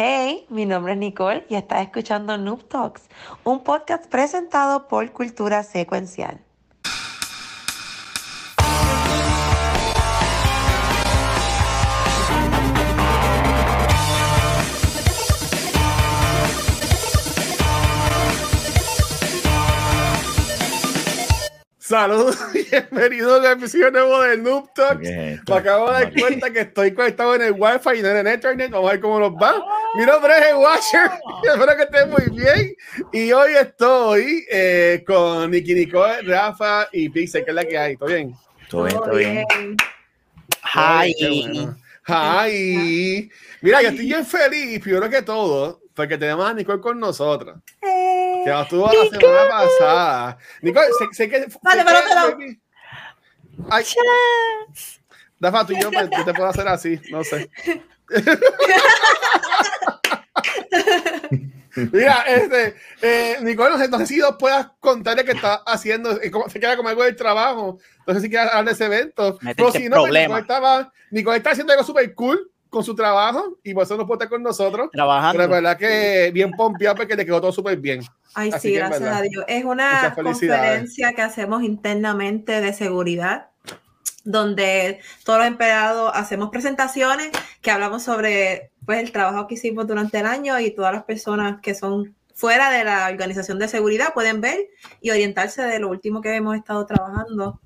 Hey, mi nombre es Nicole y estás escuchando Noob Talks, un podcast presentado por Cultura Secuencial. Saludos y bienvenidos a un episodio nuevo de Noob Talks. Bien, me acabo de dar cuenta que estoy conectado en el Wi-Fi y no en el internet. Vamos a ver cómo nos va. Mi nombre es El Watcher. Espero que estén muy bien. Y hoy estoy con NiickyNiicole, Rafa y Pixel, que es la que hay. ¿Todo bien? Todo bien. Hi. Bueno. Hi. Mira, yo estoy bien feliz, primero que todo, porque tenemos a Nicole con nosotros. Ya estuvo la semana pasada. Nicole, sé que... Dale, Dafa, tú y yo te puedo hacer así, no sé. Mira, Nicole, no sé si nos puedas contarle qué está haciendo, cómo se queda con algo del trabajo, no sé si quieres hablar de ese evento. Pero si no, Nicole está haciendo algo súper cool con su trabajo y por eso nos puede estar con nosotros trabajando. Pero la verdad que bien pompeado porque le quedó todo súper bien. Ay, así sí, gracias a Dios. Es una conferencia que hacemos internamente de seguridad, donde todos los empleados hacemos presentaciones que hablamos sobre pues, el trabajo que hicimos durante el año y todas las personas que son fuera de la organización de seguridad pueden ver y orientarse de lo último que hemos estado trabajando.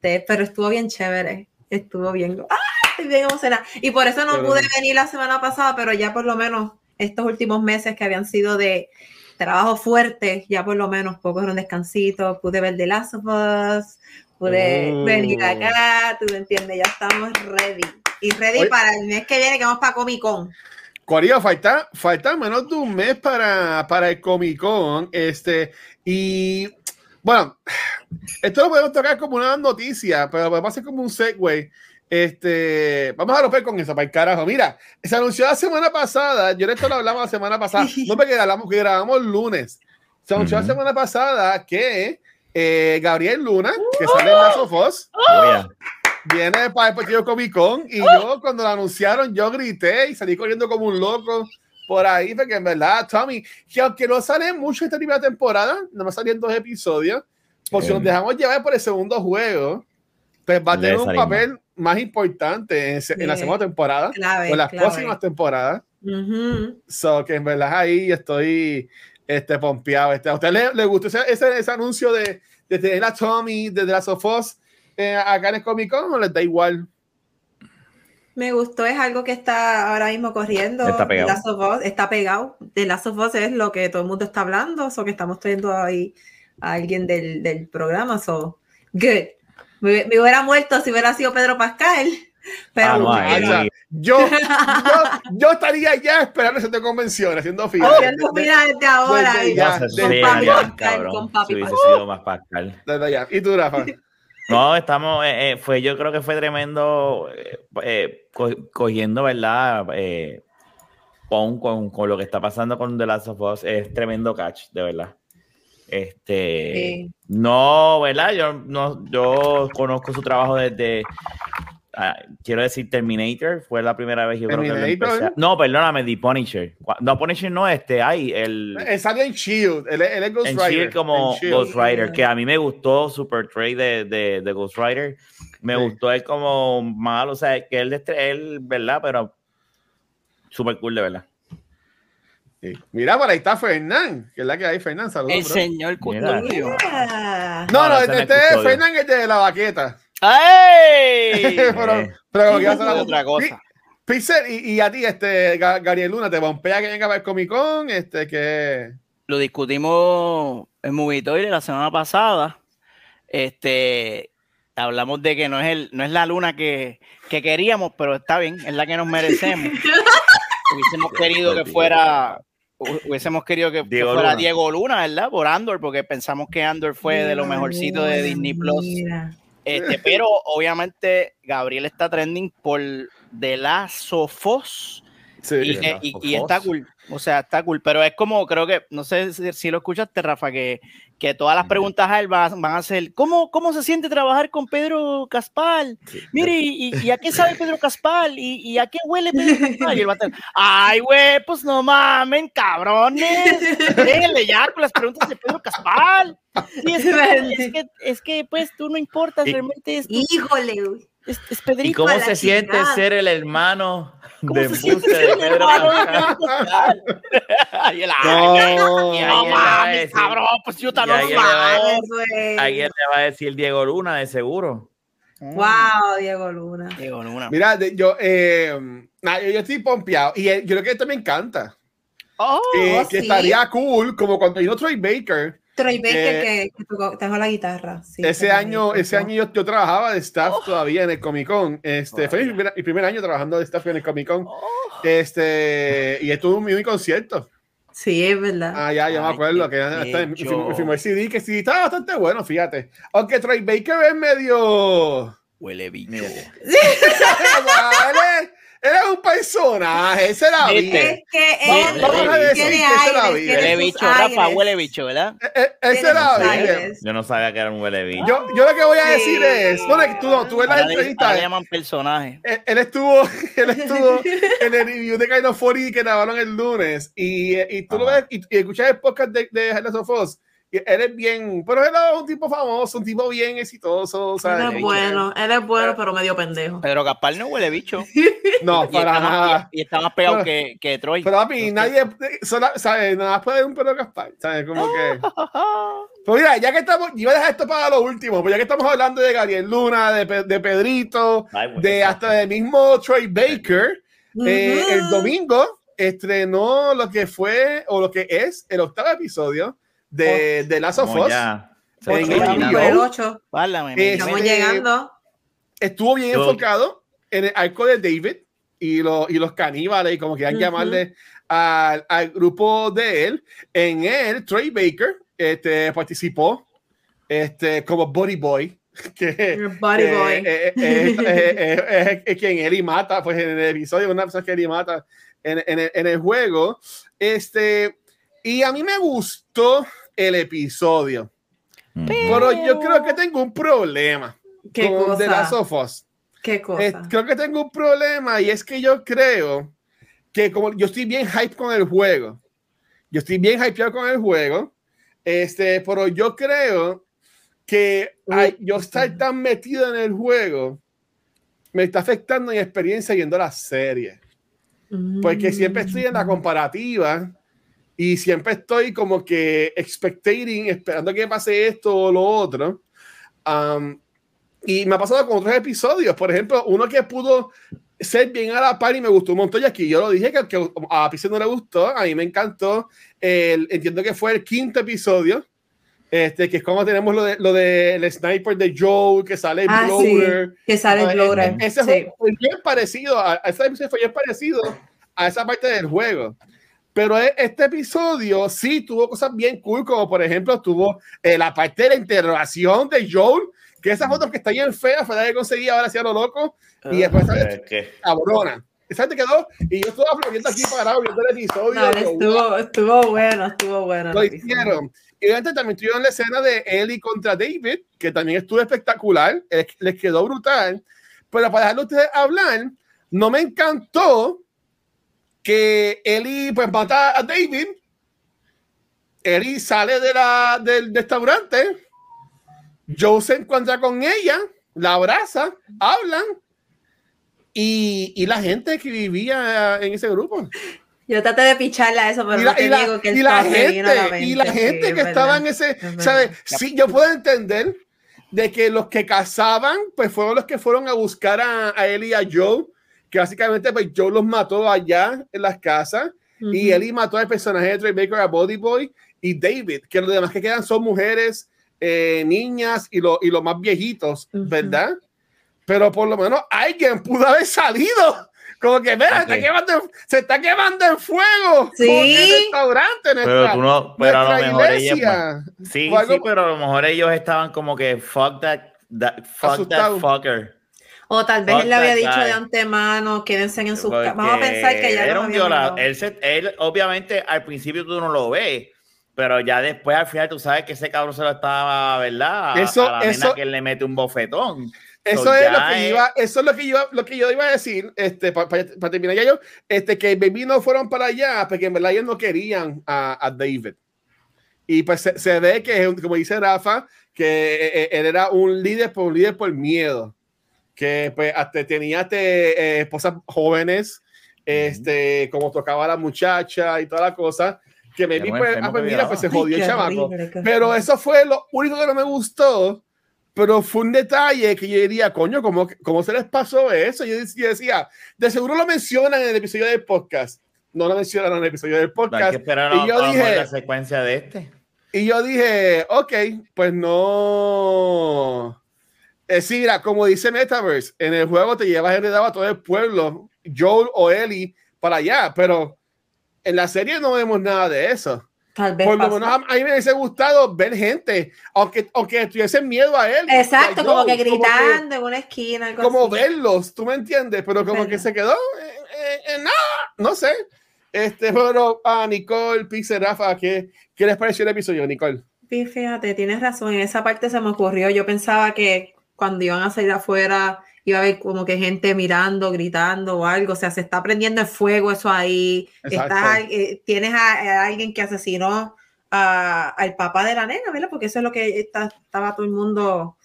Pero estuvo bien chévere. Estuvo bien... ¡Ah! Bien emocionada. Y por eso no pude venir la semana pasada, pero ya por lo menos estos últimos meses que habían sido de trabajo fuerte, ya por lo menos pocos eran descansitos, pude ver The Last of Us, pude venir acá, tú me entiendes, ya estamos ready. Y ready para el mes que viene que vamos para Comic-Con. Corillo, falta menos de un mes para el Comic-Con. Y bueno, esto lo podemos tocar como una noticia, pero podemos hacer como un segue. Vamos a romper con eso para el carajo. Mira, se anunció la semana pasada. Yo de esto lo hablamos la semana pasada. No me quedamos, que grabamos lunes. Se anunció la semana pasada que Gabriel Luna, que sale en The Last of Us, viene para el partido Comic-Con. Y yo, cuando lo anunciaron, yo grité y salí corriendo como un loco por ahí. Porque en verdad, Tommy, que aunque no sale mucho esta primera temporada, nomás salieron 2 episodios. Por si nos dejamos llevar por el segundo juego, pues va a tener un papel más importante en la segunda temporada o las próximas temporadas. So que en verdad ahí estoy pompeado. ¿A usted le gustó ese anuncio de tener a Tommy desde la Sofos acá en el Comic Con o les da igual? Me gustó, es algo que está ahora mismo corriendo. Está pegado. De la Sofos es lo que todo el mundo está hablando, so que estamos trayendo ahí a alguien del programa. So good. Me hubiera muerto si hubiera sido Pedro Pascal. Pero yo estaría ya esperando esa convención, haciendo fila. Haciendo fila desde ahora. Con papi Pascal. Hubiese sido más Pascal. ¿Y tú, Rafa? No, estamos... yo creo que fue tremendo cogiendo, ¿verdad? Con lo que está pasando con The Last of Us. Es tremendo catch, de verdad. No, ¿verdad? Yo conozco su trabajo desde, quiero decir, Terminator, fue la primera vez yo creo que lo empecé. No, perdóname, The Punisher. No, Punisher no, él sale en Shield, él es Ghost Rider. Shield como Shield. Ghost Rider, que a mí me gustó Super Trade de Ghost Rider, me gustó él como malo, o sea, que él, ¿verdad? Pero super cool, de verdad. Sí. Mira, por ahí está Fernán, que es la que hay. Fernán, saludos. El señor custodio. No, este es Fernán, el de la baqueta. ¡Ay! pero que hacer otra cosa. Pixel, y a ti, Gabriel Luna, te pompea que venga para el Comic Con, que lo discutimos en Movie Toilet la semana pasada. Hablamos de que no es la Luna que queríamos, pero está bien, es la que nos merecemos. Hubiésemos querido que Diego fuera Luna. Diego Luna, ¿verdad? Por Andor, porque pensamos que Andor fue de lo mejorcito de Disney Plus. Pero obviamente Gabriel está trending por The Last of Us. Sí, y está cool. O sea, está cool. Pero es como, creo que, no sé si lo escuchaste, Rafa, que que todas las preguntas a él van a ser, ¿cómo se siente trabajar con Pedro Pascal? Mire, ¿y a qué sabe Pedro Pascal? ¿Y a qué huele Pedro Pascal? Y él va a estar, ¡ay, güey, pues no mamen, cabrones! Déjenle ya con las preguntas de Pedro Pascal. Sí, es que pues, tú no importas, realmente es... ¡Híjole, güey! Es Pedrito. ¿Y cómo se siente ser el hermano de Pedro Pascal? No mames, cabrón, pues yo también. Alguien le va a decir Diego Luna, de seguro. Wow, Diego Luna. Diego Luna. Mira, yo estoy pompeado y yo creo que esto me encanta. Que estaría cool, como cuando vino Troy Baker. Troy Baker que trajo la guitarra. Sí, ese año yo trabajaba de staff todavía en el Comic-Con. Fue mi primer año trabajando de staff en el Comic-Con. Y estuvo en mi concierto. Sí, es verdad. Ya me acuerdo. Firmó el CD, que sí estaba bastante bueno, fíjate. Aunque Troy Baker es medio... Huele bicho. ¿Vale? Era un personaje, ese la vi. Es que él tiene aire. Huele bicho, Rafa, huele bicho, ¿verdad? Ese la vi. Yo no sabía que era un huele bicho. Yo lo que voy a decir es, bueno, tú en la entrevista. Le llaman personaje. Él estuvo en el review de Kind of 40 que grabaron el lunes y tú lo ves y escuchas el podcast de The Last of Us. Él es bien, pero él es un tipo famoso, un tipo bien exitoso. O sea, él es bueno, pero medio pendejo. Pedro Pascal no huele bicho. No, para nada. Y está más pegado que Troy. Pero a mí, nadie, ¿sabes? Nada más puede un Pedro Pascal, ¿sabes? Como que... Pero mira, ya que estamos, yo voy a dejar esto para lo último, pues ya que estamos hablando de Gabriel Luna, de Pedrito, hasta del mismo Troy Baker, el domingo estrenó lo que fue, o lo que es, el 8º episodio de Last of Us. Estamos llegando. Estuvo bien enfocado en el arco de David y los caníbales, y como quieran llamarle al grupo de él. En él, Troy Baker participó como Body Boy. Es quien él y mata, pues en el episodio, una persona que él y mata en el juego. Y a mí me gustó el episodio. Pero yo creo que tengo un problema con The Last of Us. ¿Qué cosa? Creo que tengo un problema, y es que yo creo que como yo estoy bien hype con el juego. Yo estoy bien hypeado con el juego. Pero yo creo que yo estar tan metido en el juego me está afectando mi experiencia viendo la serie. Porque siempre estoy en la comparativa. Y siempre estoy como que expectating, esperando que pase esto o lo otro. Y me ha pasado con otros episodios. Por ejemplo, uno que pudo ser bien a la par y me gustó un montón. Y aquí yo lo dije que a Pixel no le gustó. A mí me encantó. Entiendo que fue el 5º episodio. Que es como tenemos lo del sniper de Joel, que sale el Bloater. Sí, que sale el Bloater. Ese fue bien parecido. Ese episodio fue bien parecido a esa parte del juego. Pero este episodio sí tuvo cosas bien cool, como por ejemplo tuvo la parte de la interrogación de Joel, que esas fotos que están bien feas fue la que conseguí, ahora hacía lo loco, y después cabrona. Esa te quedó, y yo estuve aplaudiendo aquí parado viendo el episodio. No, estuvo bueno. Lo hicieron. Y antes también tuvieron la escena de Ellie contra David, que también estuvo espectacular, les quedó brutal. Pero para dejarlo a ustedes hablar, no me encantó que Ellie pues mata a David. Ellie sale del restaurante. Joe se encuentra con ella, la abraza, hablan, y la gente que vivía en ese grupo. Yo traté de picharla eso, pero digo que la gente que estaba en ese, ¿sabes? Sí, yo puedo entender de que los que cazaban pues fueron los que fueron a buscar a Ellie y a Joe, que básicamente pues Joe los mató allá en las casas, y Ellie mató al personaje de Troy Baker, a Body Boy, y David, que los demás que quedan son mujeres, niñas y los más viejitos, ¿verdad? Pero por lo menos alguien pudo haber salido, como que mira, se está quemando en fuego, sí, el restaurante, pero a lo mejor iglesia, ellos, sí, pero a lo mejor ellos estaban como que fuck that fucker. O tal vez él le había dicho de antemano, quédense en sus casas. Vamos a pensar que ya era un violador. Él, obviamente, al principio tú no lo ves, Pero ya después, al final, tú sabes que ese cabrón se lo estaba, ¿verdad? A la nena que le mete un bofetón. Eso es lo que yo iba a decir, para terminar ya yo, que Baby no fueron para allá, porque en verdad ellos no querían a David. Y pues se ve que, como dice Rafa, que él era un líder por miedo. Que pues tenía esposas jóvenes, como tocaba a la muchacha y toda la cosa. Que Baby, pues se jodió el chamaco. Pero eso fue lo único que no me gustó. Pero fue un detalle que yo diría, coño, ¿cómo se les pasó eso? Yo decía, de seguro lo mencionan en el episodio del podcast. No lo mencionaron en el episodio del podcast. Hay que esperar a la secuencia de este. Y yo dije, ok, pues no. Sí, mira, como dice Metaverse, en el juego te llevas heredado a todo el pueblo, Joel o Ellie, para allá. Pero en la serie no vemos nada de eso. Por lo menos a mí me hubiese gustado ver gente, aunque tuviese miedo a él. Exacto, como que gritando en una esquina. Algo como así. Verlos, tú me entiendes, pero como que se quedó en nada, no sé. Bueno, a Nicole, Pixel, Rafa, ¿qué les pareció el episodio, Nicole? Sí, fíjate, tienes razón, en esa parte se me ocurrió, yo pensaba que cuando iban a salir afuera iba a haber como que gente mirando, gritando o algo, o sea, se está prendiendo el fuego eso ahí. Tienes a alguien que asesinó al papá de la nena, ¿verdad? Porque eso es lo que estaba todo el mundo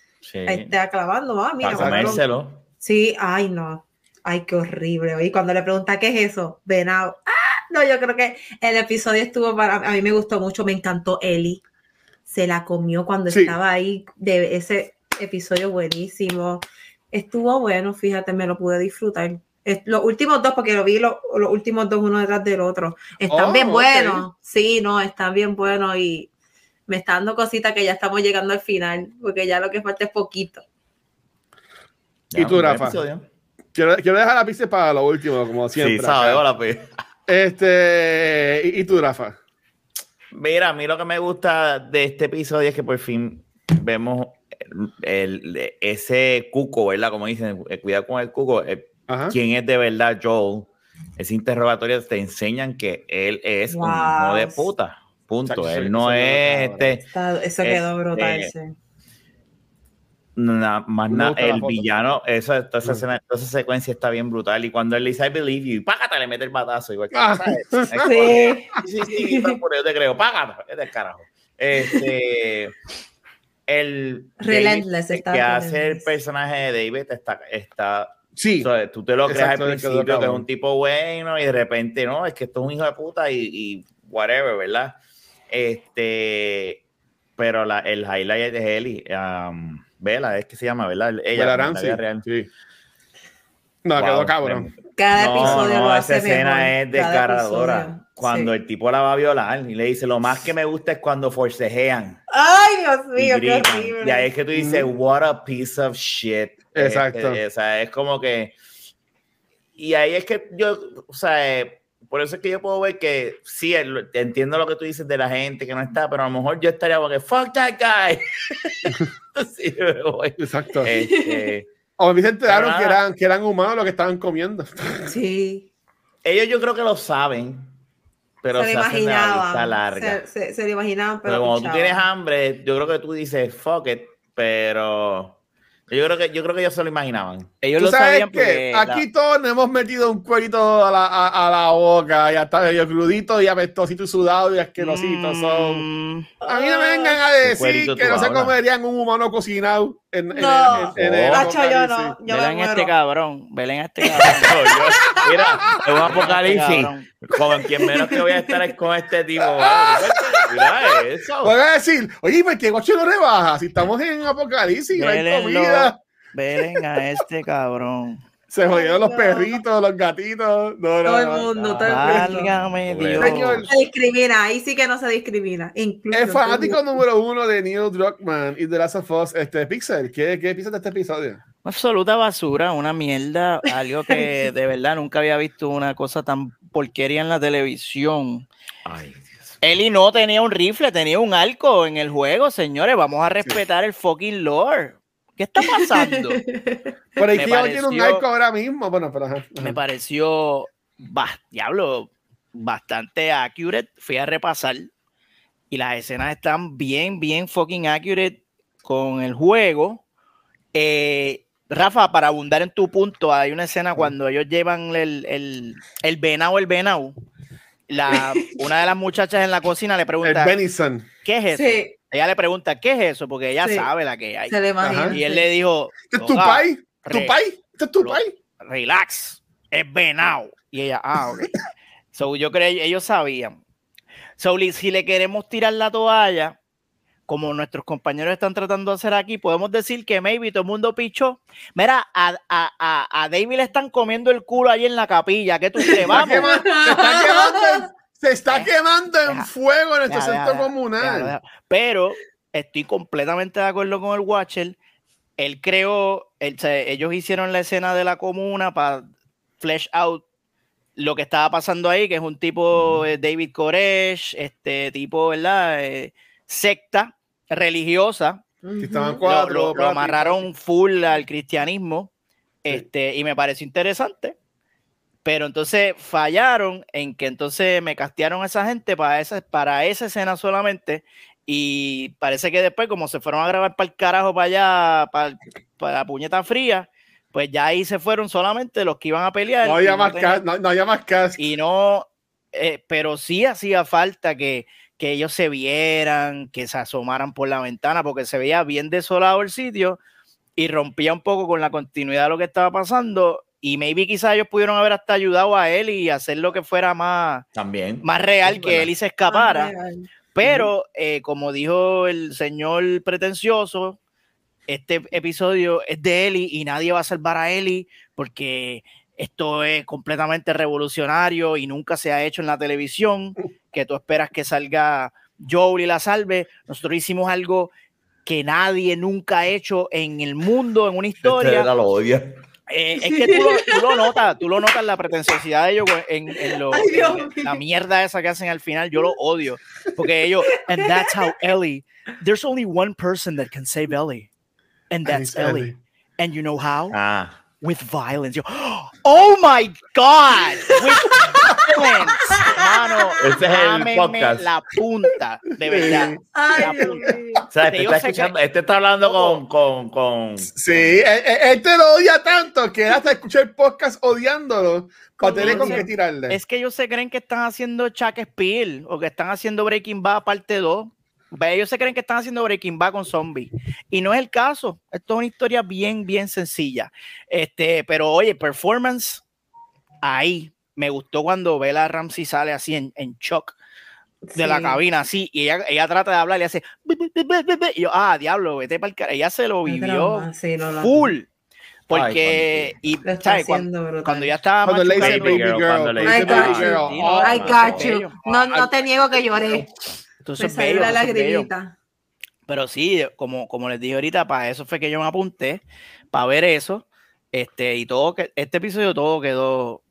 aclavando. Ah, mira, para comérselo. Sí, ay no, ay qué horrible. Y cuando le pregunta qué es eso, venado. Ah, no, yo creo que el episodio estuvo a mí me gustó mucho, me encantó Ellie. Se la comió cuando estaba ahí, de ese episodio buenísimo. Estuvo bueno, fíjate, me lo pude disfrutar. Los últimos dos, porque lo vi los últimos dos uno detrás del otro. Están bien buenos. Okay. Sí, no, están bien buenos y me está dando cosita que ya estamos llegando al final, porque ya lo que falta es poquito. ¿Y tú, Rafa? Quiero dejar la pizza para lo último, como siempre. Sí, sabe, hola, pues. ¿Y tú, Rafa? Mira, a mí lo que me gusta de este episodio es que por fin vemos ese cuco, ¿verdad? Como dicen, cuidado con el cuco. ¿Quién es de verdad Joel? Ese interrogatorio te enseñan que él es un hijo de puta. Punto. O sea, él no es Eso quedó brutal. El villano. Toda esa secuencia está bien brutal. Y cuando él dice I believe you, págate, le mete el batazo. Igual que yo te creo. Págate. Es del carajo. El Relentless que hace el personaje de David o sea, tú te lo crees al principio que es un tipo bueno y de repente no, es que esto es un hijo de puta y whatever, ¿verdad? Pero el highlight de Ellie, Bella, es que se llama, ¿verdad? Ella, Bella Ramsey, sí. No, quedó cabrón. Cada episodio lo hace mejor. Esa escena es desgarradora. Cuando el tipo la va a violar y le dice, lo más que me gusta es cuando forcejean. ¡Ay, Dios mío, qué horrible! Y ahí es que tú dices, what a piece of shit. Exacto. O sea, es como que... Y ahí es que yo, o sea, por eso es que yo puedo ver que sí, entiendo lo que tú dices de la gente que no está, pero a lo mejor yo estaría porque, fuck that guy. Sí, me voy. Exacto. O a mí se enteraron que eran humanos los que estaban comiendo. Sí. Ellos yo creo que lo saben. Pero se lo imaginaban. Se lo imaginaban, pero cuando tú tienes hambre, yo creo que tú dices, fuck it, pero yo creo que ellos se lo imaginaban. Ellos lo sabían porque aquí todos nos hemos metido un cuerito a la boca, ya está medio crudito y apestosito y sudado y asquerosito. A mí no me vengan a decir que no se comerían un humano cocinado. Yo Belén me muero. Belén a este cabrón. Mira, es un apocalipsis. Con quien menos que voy a estar es con este tipo. Mira eso. Voy a decir, oye, ¿por qué Gocho lo rebaja? Si estamos en apocalipsis, no hay comida. Belén a este cabrón. Se jodieron los perritos, los gatitos. Todo el mundo. Se discrimina, ahí sí que no se discrimina. Incluso, el fanático número uno de Neil Druckmann y The Last of Us, Pixel. ¿Qué piensas de este episodio? Absoluta basura, una mierda. Algo que de verdad nunca había visto una cosa tan porquería en la televisión. Ay, Dios. Ellie no tenía un rifle, tenía un arco en el juego, señores. Vamos a respetar el fucking lore. ¿Qué está pasando? Por ahí tiene un arco ahora mismo. Bueno, pero ajá. Me pareció bastante accurate. Fui a repasar y las escenas están bien, bien fucking accurate con el juego. Rafa, para abundar en tu punto, hay una escena cuando ellos llevan el venado. Una de las muchachas en la cocina le pregunta, ¿qué es eso? Sí. Ella le pregunta, ¿qué es eso? Porque ella sabe la que hay. Se le imagina, y él le dijo, ¿este es tu país? ¿Este es tu país? Relax, es venado. Y ella, ok. So, yo creo que ellos sabían. So, si le queremos tirar la toalla, como nuestros compañeros están tratando de hacer aquí, podemos decir que maybe todo el mundo pichó. Mira, a David le están comiendo el culo ahí en la capilla. ¿Qué tú te vas? Se está quemando en fuego en este centro comunal. Pero estoy completamente de acuerdo con el Watcher. Él creó, ellos hicieron la escena de la comuna para flesh out lo que estaba pasando ahí, que es un tipo David Koresh, este tipo, ¿verdad? Secta religiosa. Estaban cuatro, lo amarraron full al cristianismo, y me pareció interesante. Pero entonces fallaron en que entonces me castearon a esa gente para esa escena solamente, y parece que después, como se fueron a grabar para el carajo, para allá, para la puñeta fría, pues ya ahí se fueron solamente los que iban a pelear. No había más casas. Y no, pero sí hacía falta que ellos se vieran, que se asomaran por la ventana, porque se veía bien desolado el sitio y rompía un poco con la continuidad de lo que estaba pasando, y maybe quizás ellos pudieron haber hasta ayudado a él y hacer lo que fuera más real, que él y se escapara. Pero, como dijo el señor pretencioso, este episodio es de Ellie y nadie va a salvar a Ellie porque esto es completamente revolucionario y nunca se ha hecho en la televisión, que tú esperas que salga Joel y la salve. Nosotros hicimos algo que nadie nunca ha hecho en el mundo, en una historia. Este lo odia. Es que tú lo notas la pretenciosidad de ellos en la mierda esa que hacen al final. Yo lo odio, porque ellos, and that's how Ellie, there's only one person that can save Ellie, and that's Ellie. And you know how? With violence. Yo, oh my God, with violence, mano, este es podcast. La punta, de verdad. O sea, este está hablando con... Sí, este lo odia tanto que hasta escuchar el podcast odiándolo para tener con qué tirarle. Es que ellos se creen que están haciendo Shakespeare o que están haciendo Breaking Bad parte 2. Ellos se creen que están haciendo Breaking Bad con zombies, y no es el caso. Esto es una historia bien, bien sencilla. Pero oye, performance ahí. Me gustó cuando Bella Ramsey sale así en shock de la cabina, así, y ella trata de hablar y hace y yo, diablo, vete para el carajo. Ella se lo vivió full. Porque cuando ya estaba cuando le dice baby girl, I got you. No te niego que lloré. Entonces, bello, la lagrimita. Pero sí, como les dije ahorita, para eso fue que yo me apunté, para ver eso, y todo, este episodio todo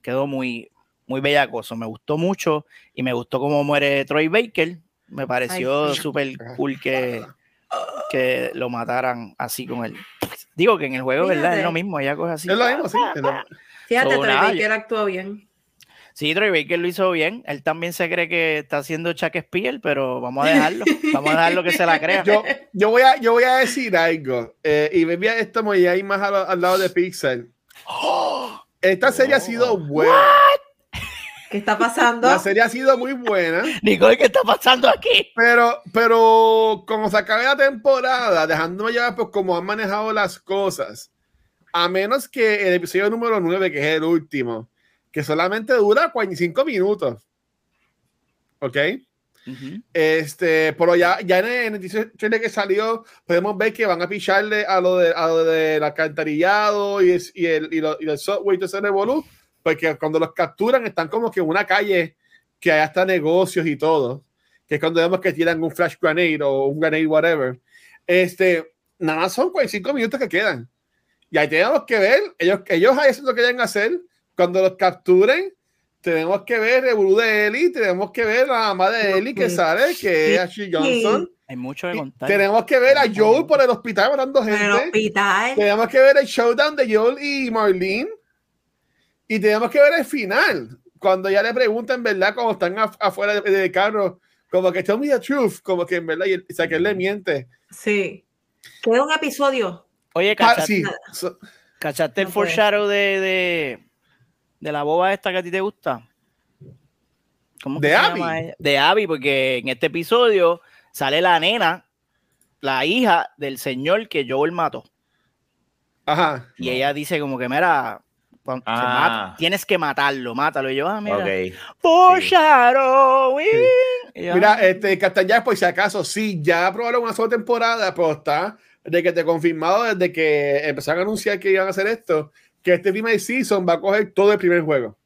quedó muy, muy bellacoso. Me gustó mucho, y me gustó cómo muere Troy Baker. Me pareció súper cool que lo mataran así con él. Digo que en el juego, fíjate, ¿verdad? Es lo mismo, ella coge así. Es lo mismo, sí. Fíjate, Troy Baker actuó bien. Sí, Troy Baker lo hizo bien. Él también se cree que está haciendo Shakespeare, pero vamos a dejarlo. Vamos a dejarlo que se la crea. Yo voy a decir algo. Y me voy a esto muy ahí más al lado de Pixel. Esta serie ha sido buena. ¿Qué está pasando? La serie ha sido muy buena. Nicole, ¿qué está pasando aquí? Pero como se acabe la temporada, dejándome llevar por cómo han manejado las cosas, a menos que el episodio número 9, que es el último, que solamente dura 45 minutos. ¿Ok? Uh-huh. Pero ya en el trailer que salió, podemos ver que van a picharle a lo del alcantarillado y el software y todo ese revolú, porque cuando los capturan están como que en una calle que hay hasta negocios y todo, que es cuando vemos que tiran un flash grenade o un grenade whatever. Nada más son 45 minutos que quedan. Y ahí tenemos que ver, ellos ahí hacen lo que vayan a hacer. Cuando los capturen, tenemos que ver el Blue de Ellie, tenemos que ver a la mamá de Ellie que sale, que es Ashley Johnson. Hay mucho de contar. Tenemos que ver a Joel por el hospital matando gente. El hospital. Tenemos que ver el showdown de Joel y Marlene. Y tenemos que ver el final, cuando ya le preguntan, ¿verdad? Cuando están afuera del carro, como que tell me the truth, como que en verdad, y o sea, que él le miente. Sí. Queda un episodio. Oye, ¿cachaste, ¿cachaste no el foreshadow de la boba esta que a ti te gusta? ¿Cómo de Abby? De Abby, porque en este episodio sale la nena, la hija del señor que Joel mató. Ajá. Y ella dice como que, mira, mata, tienes que matarlo, mátalo. Y yo, mira, foreshadowing. Sí. Mira, Castañeda, pues si acaso, sí, ya aprobaron una sola temporada, pero está de que te he confirmado desde que empezaron a anunciar que iban a hacer esto, que este primer season va a coger todo el primer juego.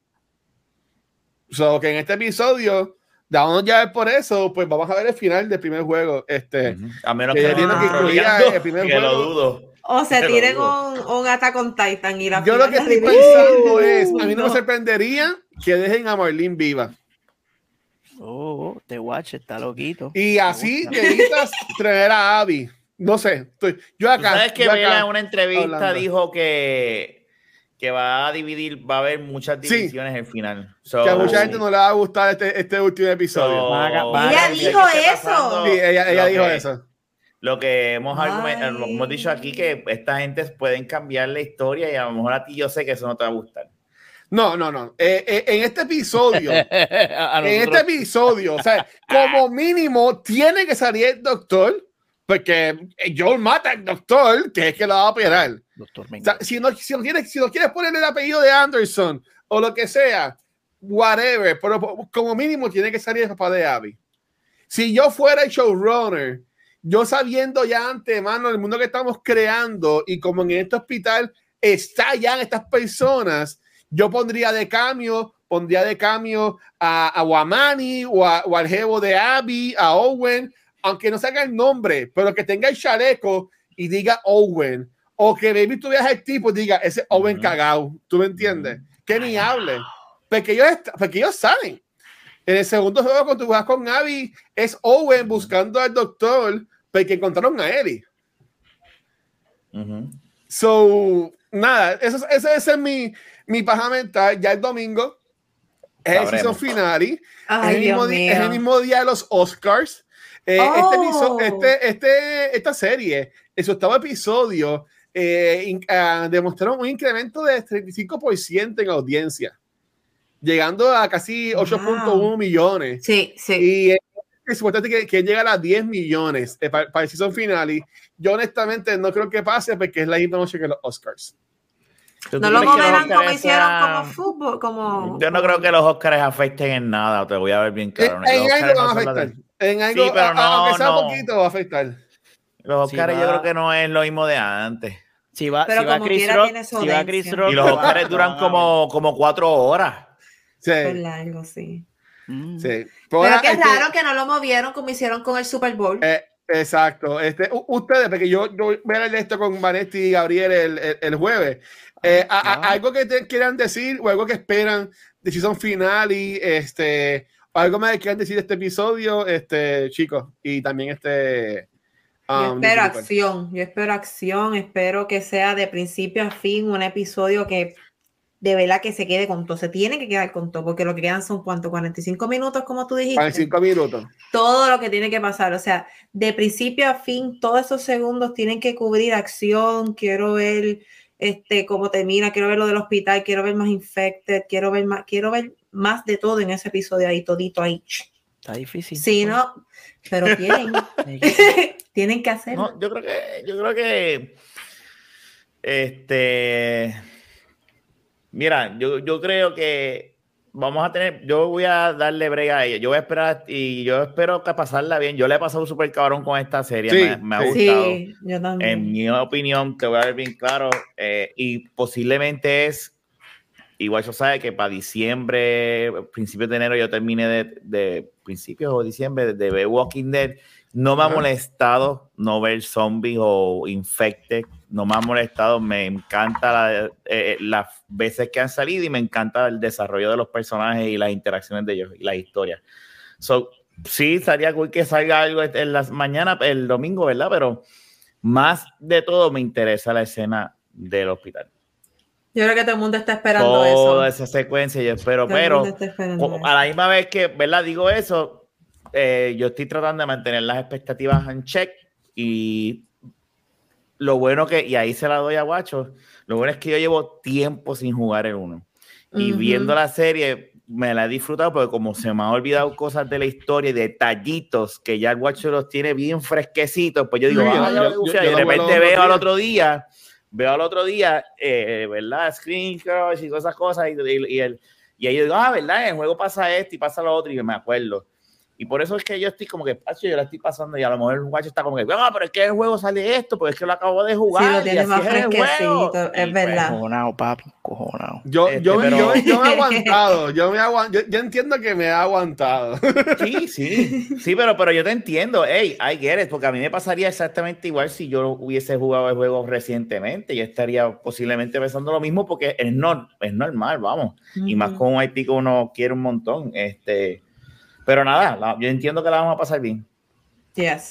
So, que en este episodio, dándonos ya por eso, pues vamos a ver el final del primer juego. A menos que lo dudo. O se tiren un Attack on Titan y la... Yo lo que estoy pensando es, a mí no me sorprendería que dejen a Marlene viva. Oh, The Watcher está loquito. Y así necesitas traer a Abby. No sé, yo acá... ¿Sabes que Bella en una entrevista dijo que va a dividir, va a haber muchas divisiones en el final? So, que a mucha gente no le va a gustar este último episodio. Ella dijo eso. Sí, ella dijo eso. Lo que hemos dicho aquí, que esta gente pueden cambiar la historia, y a lo mejor a ti yo sé que eso no te va a gustar. No. En este episodio, o sea, como mínimo tiene que salir el doctor, porque Joel mata al doctor, que es que lo va a operar. Doctor, o sea, si no quieres ponerle el apellido de Anderson o lo que sea, whatever, pero como mínimo tiene que salir el papá de Abby. Si yo fuera el showrunner, yo sabiendo ya antes, mano, el mundo que estamos creando y como en este hospital están ya estas personas, yo pondría de cambio a Wamani o al jevo de Abby, a Owen, aunque no salga el nombre, pero que tenga el chaleco y diga Owen. O que baby tú veas el tipo y diga, ese Owen cagao, ¿tú me entiendes? Que ni hable. Porque ellos saben. En el segundo juego cuando tú vas con Abby, es Owen buscando al doctor, porque encontraron a Ellie. So, nada, ese es mi paja mental. Ya el domingo es el season finale. Es el mismo día de los Oscars. Esta serie, en su octavo episodio, demostraron un incremento de 35% en audiencia, llegando a casi 8.1 millones. Sí. Y es importante que llegue a las 10 millones para el season finale. Yo honestamente no creo que pase, porque es la misma noche que los Oscars. No lo moverán como hicieron como fútbol. Yo no creo que los Oscars afecten en nada, te voy a ver bien claro. En algo van a afectar. En algo, sí, pero aunque sea poquito, va a afectar. Los Oscars yo creo que no es lo mismo de antes. Si va Chris Rock. Y los Oscars duran como 4 horas. Sí. Largo, sí. Pero que es raro que no lo movieron como hicieron con el Super Bowl. Exacto. Ustedes, porque yo voy a leer esto con Vanetti y Gabriel el jueves. Algo que te quieran decir, o algo que esperan de season final, y algo más que quieran decir de este episodio, chicos, y también yo espero acción, espero que sea de principio a fin un episodio que de verdad que se quede con todo, se tiene que quedar con todo, porque lo que quedan son, ¿cuánto? 45 minutos, como tú dijiste. 45 minutos. Todo lo que tiene que pasar, o sea, de principio a fin, todos esos segundos tienen que cubrir acción. Quiero ver cómo termina, quiero ver lo del hospital, quiero ver más infected, quiero ver más de todo en ese episodio ahí, todito ahí. Está difícil. Sí, no, pero tienen que hacerlo. No, yo creo que mira, yo creo que vamos a tener, yo voy a darle break a ella, yo voy a esperar y yo espero que pasarla bien. Yo le he pasado súper cabrón con esta serie, sí, me ha gustado. Sí, yo también. En mi opinión, te voy a ver bien claro, y posiblemente igual yo sabe que para diciembre, principios de enero, yo termine de principios o diciembre de The Walking Dead. No me ha molestado no ver zombies o infected. No me ha molestado. Me encanta las veces que han salido, y me encanta el desarrollo de los personajes y las interacciones de ellos y las historias. So, sí, estaría cool que salga algo en las mañana, el domingo, ¿verdad? Pero más de todo me interesa la escena del hospital. Yo creo que todo el mundo está esperando toda eso. Toda esa secuencia, yo espero. Pero a la misma vez que, ¿verdad? Digo eso. yo estoy tratando de mantener las expectativas en check, y lo bueno que, y ahí se la doy a Guacho, lo bueno es que yo llevo tiempo sin jugar el 1. Y viendo la serie me la he disfrutado, porque como se me han olvidado cosas de la historia y detallitos que ya el Watcher los tiene bien fresquecitos, pues yo digo, y de repente veo al otro día, ¿verdad? Screen crush y todas esas cosas, y ahí yo digo, ah, ¿verdad? En el juego pasa esto y pasa lo otro, y me acuerdo. Y por eso es que yo estoy como que, yo la estoy pasando, y a lo mejor el Watcher está como que, ah, pero es que el juego sale esto, porque es que lo acabo de jugar. Sí, lo tienes más fresquecito, es verdad. Cojonado, papi, cojonado. Yo me he aguantado, yo entiendo que me he aguantado. Sí, pero yo te entiendo, hey, I get it, porque a mí me pasaría exactamente igual si yo hubiese jugado el juego recientemente, yo estaría posiblemente pensando lo mismo, porque es normal, vamos, y más con un IP que uno quiere un montón, Pero nada, yo entiendo que la vamos a pasar bien. Yes.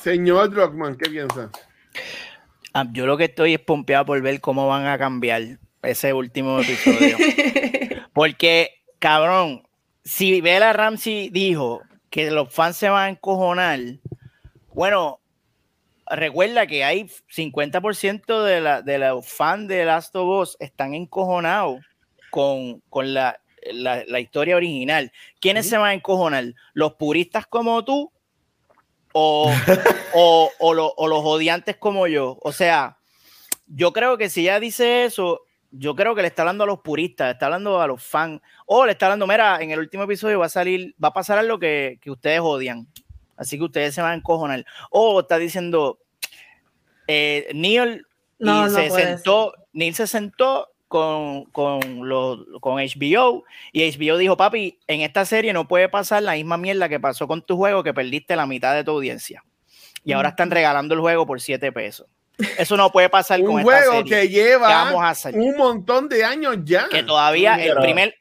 Señor Druckmann, ¿qué piensa? Yo lo que estoy es pompeado por ver cómo van a cambiar ese último episodio. Porque, cabrón, si Bella Ramsey dijo que los fans se van a encojonar, bueno, recuerda que hay 50% de los fans de Last of Us están encojonados con la historia original. ¿Quiénes se van a encojonar? ¿Los puristas como tú? ¿O los odiantes como yo? O sea, yo creo que si ella dice eso, yo creo que le está hablando a los puristas, le está hablando a los fans, o le está hablando, mira, en el último episodio va a pasar algo que ustedes odian, así que ustedes se van a encojonar. O está diciendo, Neil se sentó con HBO, y HBO dijo, papi, en esta serie no puede pasar la misma mierda que pasó con tu juego, que perdiste la mitad de tu audiencia, y ahora están regalando el juego por $7. Eso no puede pasar con esta serie. Un juego que lleva un montón de años ya, que todavía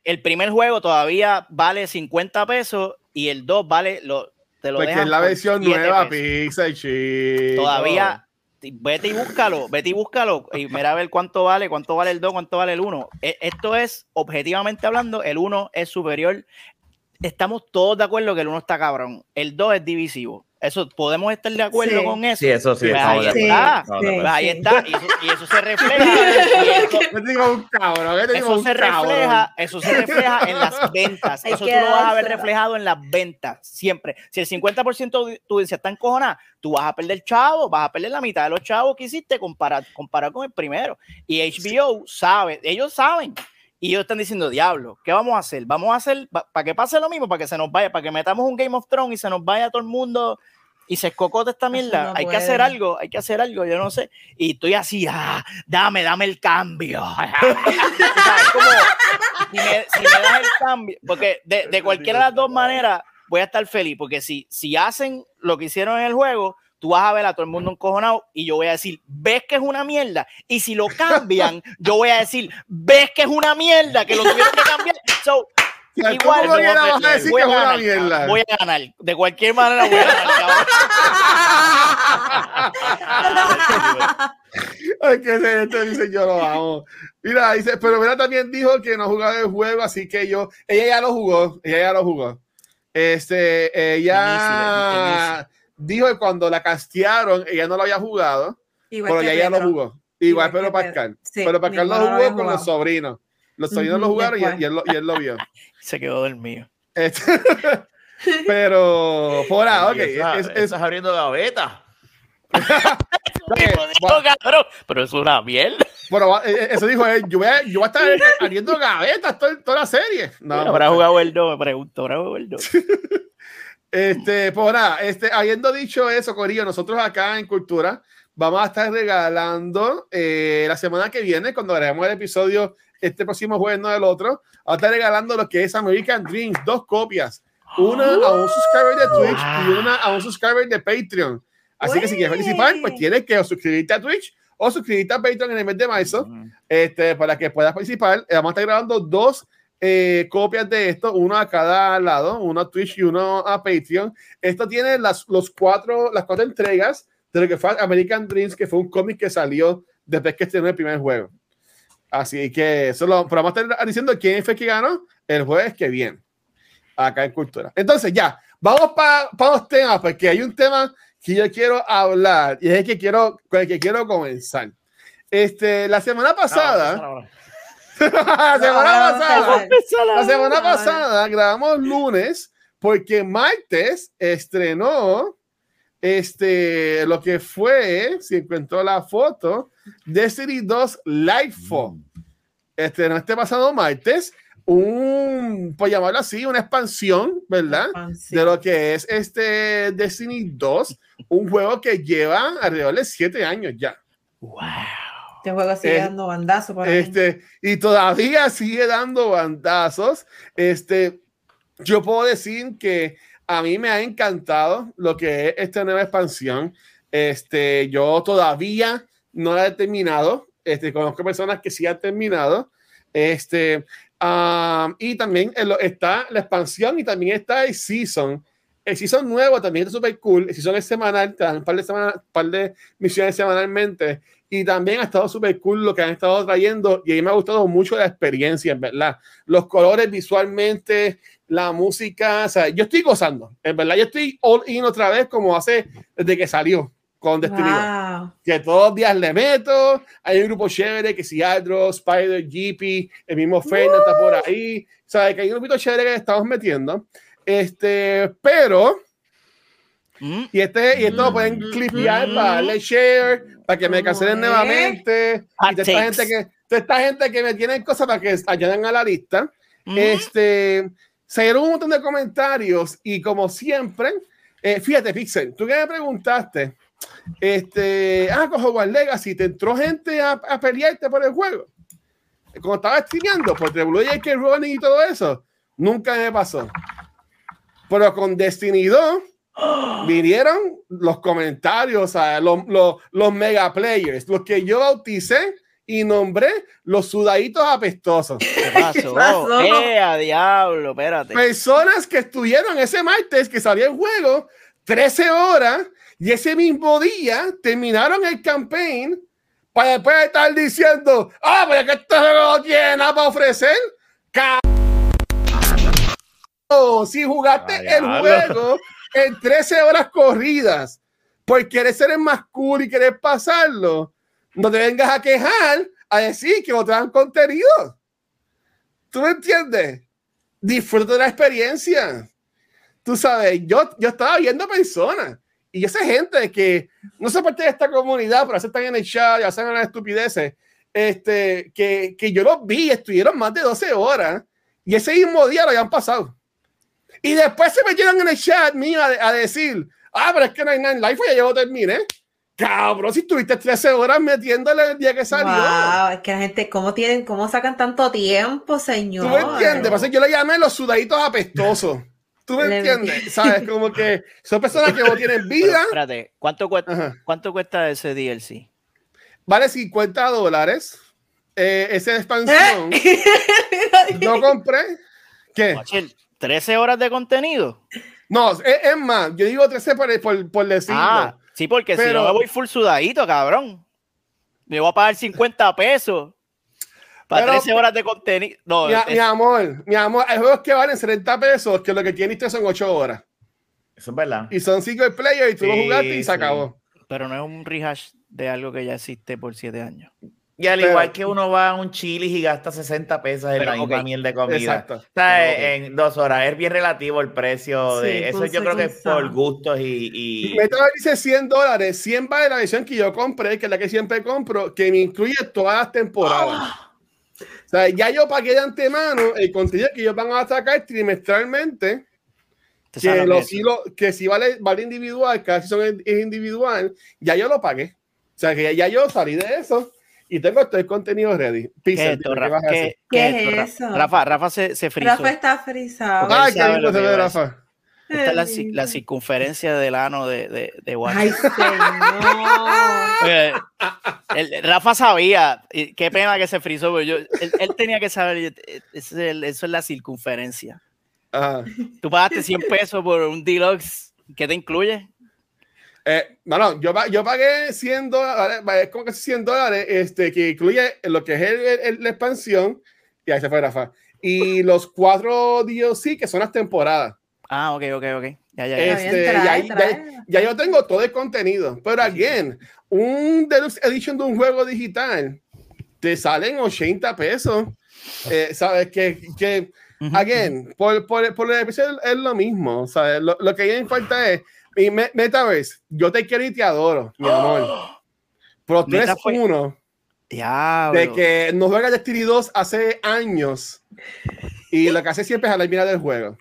el primer juego todavía vale $50, y el 2 vale porque es la versión nueva, Pixel, chico. Todavía vete y búscalo y mira a ver cuánto vale el 2, cuánto vale el 1. Esto es, objetivamente hablando, el 1 es superior. Estamos todos de acuerdo que el 1 está cabrón. El 2 es divisivo. Eso, podemos estar de acuerdo con eso. Sí, eso sí. Pues ahí está. Y eso se refleja. Eso se refleja en las ventas. Eso tú lo vas a ver reflejado en las ventas. Siempre. Si el 50% de tu audiencia está encojonada, tú vas a perder chavos, vas a perder la mitad de los chavos que hiciste comparado con el primero. Y HBO sabe, ellos saben. Y ellos están diciendo, diablo, ¿qué vamos a hacer? Vamos a hacer, para que pase lo mismo, para que se nos vaya, para que metamos un Game of Thrones y se nos vaya todo el mundo y se escocote esta mierda. No hay que hacer algo, yo no sé. Y estoy así, dame el cambio. O sea, es como, si me das el cambio, porque de cualquiera de las dos maneras voy a estar feliz, porque si hacen lo que hicieron en el juego, tú vas a ver a todo el mundo encojonado y yo voy a decir, ves que es una mierda. Y si lo cambian, yo voy a decir, ves que es una mierda, que lo tuvieron que cambiar. Igual voy a ganar. De cualquier manera voy a ganar. Ay, que esto dice, yo lo amo. Mira, dice, pero Vera también dijo que no jugaba el juego, así que ella ya lo jugó, ella dijo que cuando la castearon, ella no lo había jugado, pero ella lo jugó. Igual Pedro Pascal. Sí, pero Pascal lo jugó con los sobrinos. Los sobrinos lo jugaron y él lo vio. Se quedó dormido. Pero, fuera, ok. Estás abriendo gaveta. Pero es una mierda. Bueno, eso dijo él. Yo voy a estar abriendo gavetas toda la serie. Habrá jugado el 2, me pregunto. ¿Habrá jugado el 2? Pues nada, habiendo dicho eso, corillo, nosotros acá en Cultura vamos a estar regalando la semana que viene, cuando grabemos el episodio este próximo jueves, no del otro, vamos a estar regalando lo que es American Dreams, 2 copias, una a un subscriber de Twitch y una a un subscriber de Patreon, así que si quieres participar, pues tienes que suscribirte a Twitch o suscribirte a Patreon en el mes de marzo, para que puedas participar. Vamos a estar grabando 2 copias de esto, uno a cada lado, uno a Twitch y uno a Patreon. Esto tiene las cuatro entregas de lo que fue American Dreams, que fue un cómic que salió después que estrenó el primer juego. Así que eso pero vamos a estar diciendo quién fue que ganó el jueves que viene. acá en Cultura. Entonces ya, vamos para los temas, porque hay un tema que yo quiero hablar y es el que quiero comenzar. La semana pasada... La semana pasada grabamos lunes porque martes estrenó lo que fue, si encuentro la foto, Destiny 2 Lightfall. Estrenó este pasado martes por llamarlo así, una expansión, ¿verdad? De lo que es Destiny 2, un juego que lleva alrededor de 7 años ya. ¡Wow! Este juego sigue dando bandazos para mí. Y todavía sigue dando bandazos. Yo puedo decir que a mí me ha encantado lo que es esta nueva expansión. Yo todavía no la he terminado. Conozco personas que sí han terminado. Y también está la expansión y también está el season. El season nuevo también es súper cool. El season es semanal, te dan un par de misiones semanalmente. Y también ha estado súper cool lo que han estado trayendo y a mí me ha gustado mucho la experiencia, en verdad. Los colores visualmente, la música, o sea, yo estoy gozando, en verdad. Yo estoy all in otra vez como desde que salió con Destiny. Wow. Que todos los días le meto, hay un grupo chévere que si Adro, Spider, GP, el mismo Fernández está por ahí. O sea, que hay un grupito chévere que estamos metiendo. Pero... Y esto lo pueden clipear para darle share, para que me cancelen nuevamente. Y esta gente que me tienen cosas para que ayuden a la lista. Se dieron un montón de comentarios y como siempre, fíjate, Pixel, tú que me preguntaste, con Hogwarts Legacy, ¿te entró gente a pelearte por el juego? Cuando estaba streameando por J.K. Rowling y todo eso, nunca me pasó. Pero con Destiny 2, vinieron los comentarios, o sea, los mega players, los que yo bauticé y nombré los sudaditos apestosos. ¿Qué pasó? A diablo, espérate. Personas que estuvieron ese martes que salía el juego 13 horas y ese mismo día terminaron el campaign para después estar diciendo, pero que este juego no tiene nada para ofrecer. Si jugaste el juego en 13 horas corridas por querer ser el más cool y querer pasarlo, no te vengas a quejar a decir que no te dan contenido. ¿Tú me entiendes? Disfruta de la experiencia. Tú sabes, yo estaba viendo personas y esa gente que no se parte de esta comunidad, pero están en el chat y hacen unas estupideces, que yo los vi, estuvieron más de 12 horas y ese mismo día lo habían pasado. Y después se metieron en el chat mío a decir, pero es que no hay nada en live, ya yo terminé. Cabrón, si estuviste 13 horas metiéndole el día que salió. Wow, es que la gente, ¿cómo sacan tanto tiempo, señor? ¿Tú me entiendes? Por eso yo le llamé los sudaditos apestosos. ¿Tú me entiendes? ¿Sabes? Como que son personas que no tienen vida. Pero espérate, ¿cuánto cuesta ese DLC? Vale $50. Esa expansión. No compré. ¿Qué? Machel. 13 horas de contenido. No, es más, yo digo 13 por decirlo. Sí, porque si no me voy full sudadito, cabrón. Me voy a pagar $50 para 13 horas de contenido. No, mi amor, hay juegos que valen $70 que lo que tienes son 8 horas. Eso es verdad. Y son 5 players y tú lo jugaste y se acabó. Pero no es un rehash de algo que ya existe por 7 años. Y al igual que uno va a un Chili's y gasta $60 en la misma miel de comida. Exacto. O sea, en 2 horas. Es bien relativo el precio de eso. Yo creo que es por gustos y... Me dice $100. 100 vale la versión que yo compré, que es la que siempre compro, que me incluye todas las temporadas. O sea, ya yo pagué de antemano el contenido que ellos van a sacar trimestralmente. Que si vale individual, cada season es individual. Ya yo lo pagué. O sea, que ya yo salí de eso. Y tengo todo el contenido ready. ¿Qué es eso? Rafa se frizó. Rafa está frizado. Qué lindo se ve, Rafa. Esta es la circunferencia del ano de Watcher. ¡Ay, señor! Rafa sabía. Qué pena que se frizó. Pero él tenía que saber. Eso es la circunferencia. Ajá. Tú pagaste $100 por un deluxe. ¿Qué te incluye? Yo pagué $100, vale, como casi $100, que incluye lo que es la expansión, y ahí se fue Rafa, y los 4 DLC que son las temporadas. Ah, ok. Ya yo tengo todo el contenido. Pero, again, un Deluxe Edition de un juego digital te salen 80 pesos. ¿Sabes? Que again, por el episodio es lo mismo. ¿Sabes? Lo que hay en falta es mi Metaverse. Yo te quiero y te adoro, mi amor. Pero tú eres uno de que no juega Destiny 2 hace años. Y lo que hace siempre es hablar mira del juego.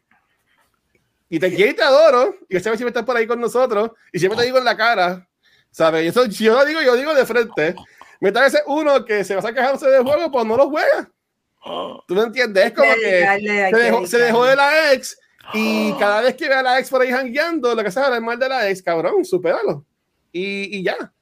Y te quiero y te adoro. Y yo siempre estás por ahí con nosotros. Y siempre te digo en la cara. ¿Sabes? Y eso, si yo lo digo, yo digo de frente. Me parece uno que se va a quejarse del juego, pues no lo juega. ¿Tú no entiendes? Es como se dejó de la ex. Y cada vez que ve a la ex por ahí jangueando, lo que hace es hablar mal de la ex. Cabrón, supéralo. Y ya.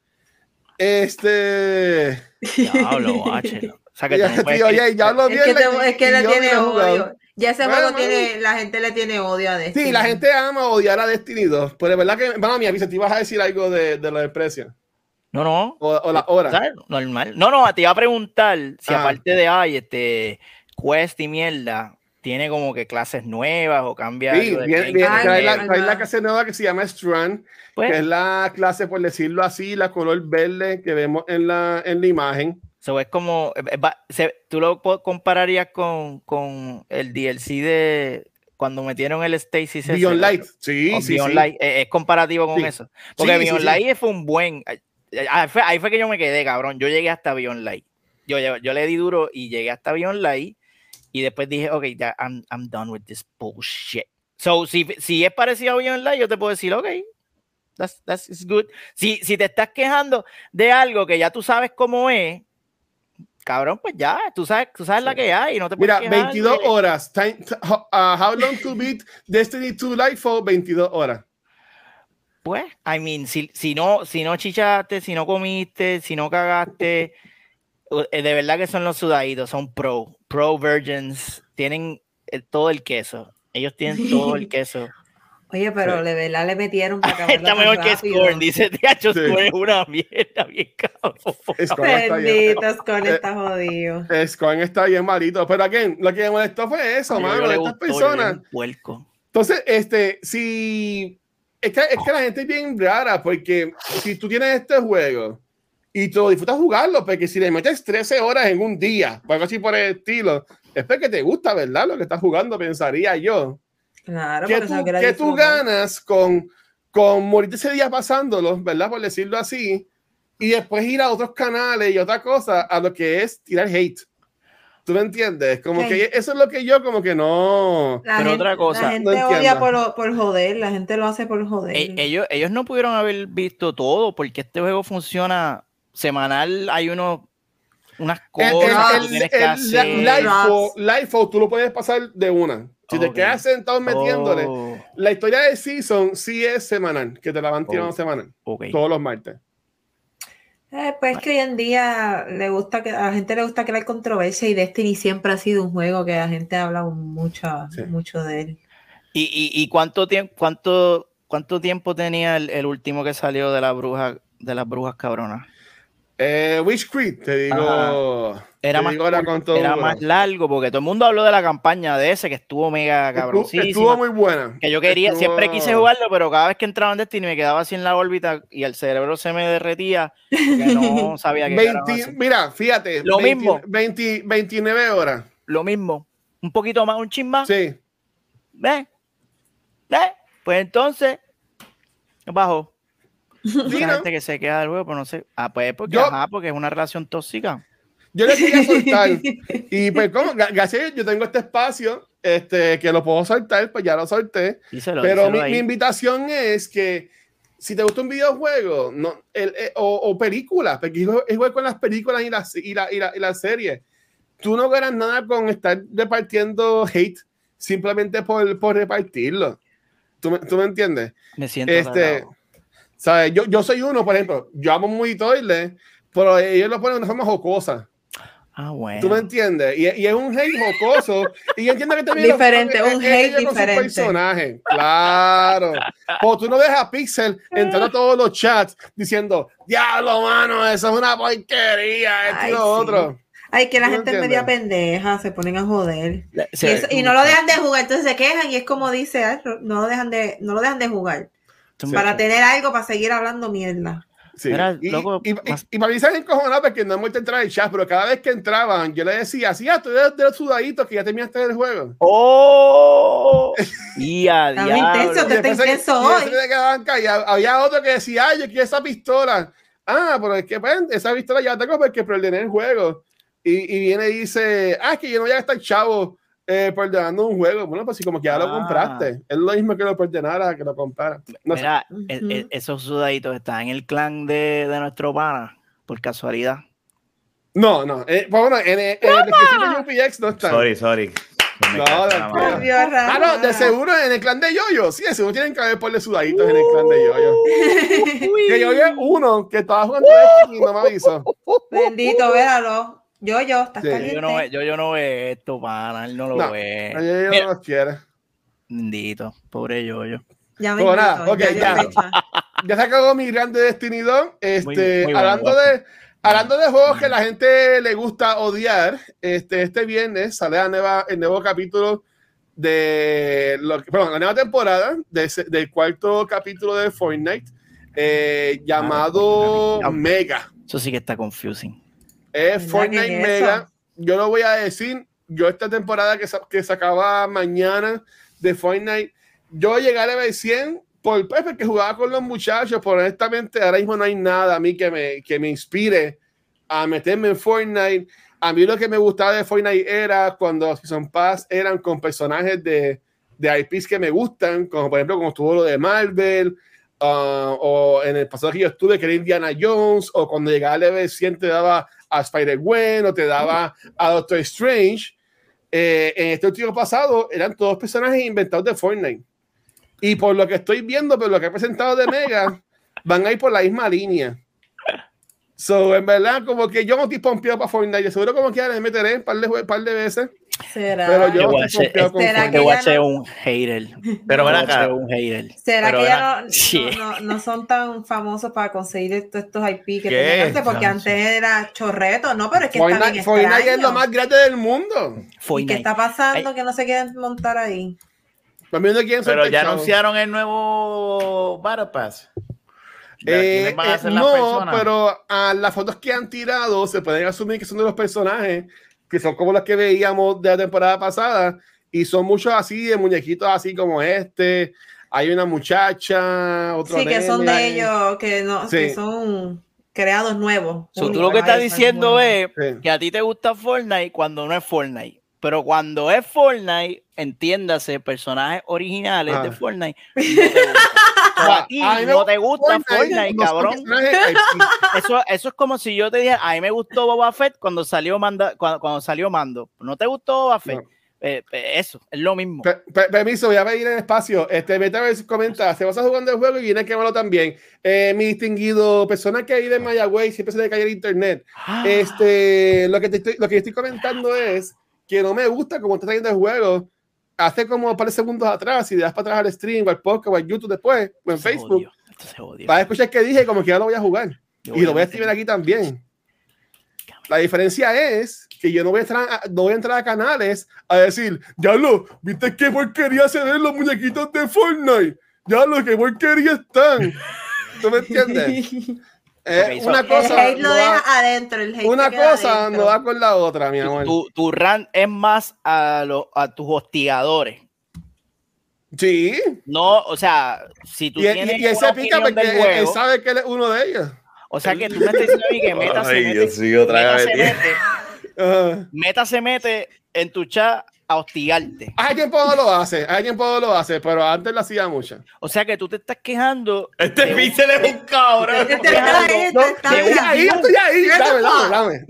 Diablo, guáchelo. O sea, que ya, tío, oye, ya hablo bien. Es que le tiene odio. Ya ese juego la gente le tiene odio a Destiny. Sí, la gente ama odiar a Destiny 2. Pero es verdad que, bueno, mi aviso, te ibas a decir algo de los precios. No. O la hora. ¿Sabes? Normal. No, te iba a preguntar si aparte de Quest y mierda, tiene como que clases nuevas o cambia. Sí, bien. Hay la clase nueva que se llama Strand, pues, que es la clase, por decirlo así, la color verde que vemos en la imagen. So, es como, tú lo compararías con el DLC de cuando metieron el Stacy Beyond Light. Beyond Light. Es comparativo con eso. Porque Beyond Light fue un buen... Ahí fue que yo me quedé, cabrón. Yo llegué hasta Beyond Light. Yo le di duro y llegué hasta Beyond Light. Y después dije, ok, I'm done with this bullshit. So, si es parecido a Beyond Light, yo te puedo decir, ok, that's good. Si te estás quejando de algo que ya tú sabes cómo es, cabrón, pues ya, tú sabes la que hay, no te puedes quejar. 22 horas. How long to beat Destiny 2 Lightfall? 22 horas. Pues, I mean, si no chichaste, si no comiste, si no cagaste, de verdad que son los sudaditos, son pro virgins, tienen todo el queso. Ellos tienen todo el queso. Oye, pero de verdad le metieron para acabar. Está mejor que Scorn, dice Tiacho. Scorn es una mierda, bien cabrón. Scorn está jodido. Scorn está bien malito. Pero again, lo que me molestó fue eso, mano, de estas personas. Entonces, si... Es que la gente es bien rara, porque si tú tienes este juego y tú disfrutas jugarlo, porque si le metes 13 horas en un día, o algo así por el estilo, es porque te gusta, ¿verdad? Lo que estás jugando, pensaría yo. Claro, ¿Qué tú ganas con morirte ese día pasándolo, ¿verdad? Por decirlo así, y después ir a otros canales y otra cosa, a lo que es tirar hate. ¿Tú me entiendes? Como que eso es lo que yo como que no... otra cosa. La gente no odia por joder, la gente lo hace por joder. Ellos no pudieron haber visto todo, porque este juego funciona semanal, hay unas cosas que tienes que hacer. Lightfall tú lo puedes pasar de una. Si te quedas sentado metiéndole. La historia de Season sí es semanal, que te la van tirando semanal. Todos los martes. Pues que hoy en día a la gente le gusta crear controversia, y Destiny siempre ha sido un juego que la gente ha hablado mucho de él. ¿Y cuánto tiempo tenía el último que salió de las brujas cabronas? Creed, te digo. Ajá. Era más largo, porque todo el mundo habló de la campaña de ese, que estuvo mega cabroncísima. Estuvo muy buena. Que yo quería, siempre quise jugarlo, pero cada vez que entraba en Destiny me quedaba así en la órbita y el cerebro se me derretía, que no sabía qué era. Mira, fíjate. Lo mismo. 29 horas. Lo mismo. Un poquito más, un chin más. Sí. ¿Ves? Pues entonces, bajo. Sí, ¿no? Gente que se queda del juego, pues no sé. Pues porque es una relación tóxica. Yo les voy a soltar. Y pues, como gracias, yo tengo este espacio que lo puedo soltar, pues ya lo solté. Pero mi invitación es que si te gusta un videojuego o películas, porque igual con las películas y las series, tú no ganas nada con estar repartiendo hate simplemente por repartirlo. ¿Tú me entiendes? Me siento ¿sabes? Yo soy uno, por ejemplo, yo amo un monitorile, pero ellos lo ponen de una forma jocosa. Ah, bueno. ¿Tú me entiendes? Y es un hate jocoso. Y yo entiendo que también... Diferente, un hate diferente. Con personaje. Claro. O tú no ves a Pixel entrando a todos los chats diciendo, diablo, mano, eso es una porquería, esto y lo otro. Ay, que la gente es media pendeja, se ponen a joder. Sí, y, eso, y no lo dejan de jugar, entonces se quejan y es como dice, ay, no lo dejan de jugar. Sí, para tener algo, para seguir hablando mierda. Sí. Mira, y para mí se han encojonado porque no hemos entrado en el chat, pero cada vez que entraban, yo le decía, sí, tú eres de los sudaditos que ya terminaste el juego. ¡Oh! ¡Ya, intenso, te intenso hoy! Y había otro que decía, ay, yo quiero esa pistola. Ah, pero es que pues, esa pistola ya la tengo porque perdoné el juego. Y viene y dice, ah, es que yo no voy a estar chavo perdonando un juego. Bueno, pues si como que ya lo compraste. Es lo mismo que lo perdonara, que lo comprara. No, mira, esos sudaditos están en el clan de nuestro pana, por casualidad. No. Bueno, en el UPX no están. Sorry. No, de seguro en el clan de Yoyo. Sí, de seguro tienen que haber porle sudaditos en el clan de Yoyo. Que yo vi uno que estaba jugando y no me avisó. Bendito, véalo. Yo, estás caliente. Yo no veo esto, pana. Él no lo ve. Yo no quiero. Bendito, pobre Yoyo. Ya me invito, ya se acabó mi grande Destiny 2. Hablando de juegos que la gente le gusta odiar, este viernes sale el nuevo capítulo de la nueva temporada del cuarto capítulo de Fortnite, llamado Mega. Eso sí que está confusing. Es Fortnite Mega. Yo lo voy a decir, yo esta temporada que se acaba mañana de Fortnite, yo llegaré a ver 100 por Pepe, que jugaba con los muchachos, pero honestamente ahora mismo no hay nada a mí que me inspire a meterme en Fortnite. A mí lo que me gustaba de Fortnite era cuando los Season Pass eran con personajes de IPs que me gustan, como por ejemplo como estuvo lo de Marvel, o en el pasado que yo estuve que era Indiana Jones, o cuando llegaba al level 100 te daba a Spider-Gwen o te daba a Doctor Strange. En este último pasado eran todos personajes inventados de Fortnite. Y por lo que estoy viendo, por lo que he presentado de Mega, van a ir por la misma línea. So, en verdad, como que yo no estoy pompeado para Fortnite. Yo seguro como que ya le meteré un par de veces. ¿Será? Pero yo no estoy pompeado con Fortnite. Te voy a hacer un hater. Pero van a ser un hater. ¿Será que ya no son tan famosos para conseguir todos estos IP que tenían? Porque antes era chorreto, ¿no? Pero es que está bien extraño. Fortnite es lo más grande del mundo. ¿Qué está pasando? Que no se quieren montar ahí. Pero ya anunciaron el nuevo Battle Pass. Van a hacer no, pero a las fotos que han tirado se pueden asumir que son de los personajes que son como las que veíamos de la temporada pasada, y son muchos así de muñequitos así como este. Hay una muchacha, otro sí, que nene, son de ellos, que no, sí, que son creados nuevos. So, tú lo que estás diciendo es que a ti te gusta Fortnite cuando no es Fortnite. Pero cuando es Fortnite, entiéndase, personajes originales de Fortnite. A ti no te gusta Fortnite, cabrón. Eso es como si yo te dijera, a mí me gustó Boba Fett cuando salió Mando. ¿No te gustó Boba Fett? No. Eso, es lo mismo. Permiso, voy a pedir el espacio. Vete a ver sus comentarios. Se vas a jugando el juego y viene a quemarlo también. Mi distinguido, persona que vive en Mayagüey, siempre se le cae el internet. Lo que estoy comentando es que no me gusta como está trayendo el juego. Hace como un par de segundos atrás, si le das para atrás al stream, o al podcast, o al YouTube después, o en Facebook, vas a escuchar que dije como que ya lo voy a jugar. Y lo voy a escribir aquí también. La diferencia es que yo no voy a entrar a canales a decir, ya lo, ¿viste qué porquería se ven los muñequitos de Fortnite? Ya lo, qué porquería están. ¿Tú me entiendes? Una cosa no va con la otra, mi amor. Tu rant es más a tus hostigadores. Sí. No, o sea, si tú tienes. Y él se pica porque él sabe que él es uno de ellos. O sea, que tú me estás diciendo a mí que Meta se mete. Yo sigo otra vez. Meta se mete en tu chat a hostigarte. Alguien lo hace, pero antes lo hacía mucho. O sea que tú te estás quejando. Este Pixel es un cabrón. Estoy ahí. Dame.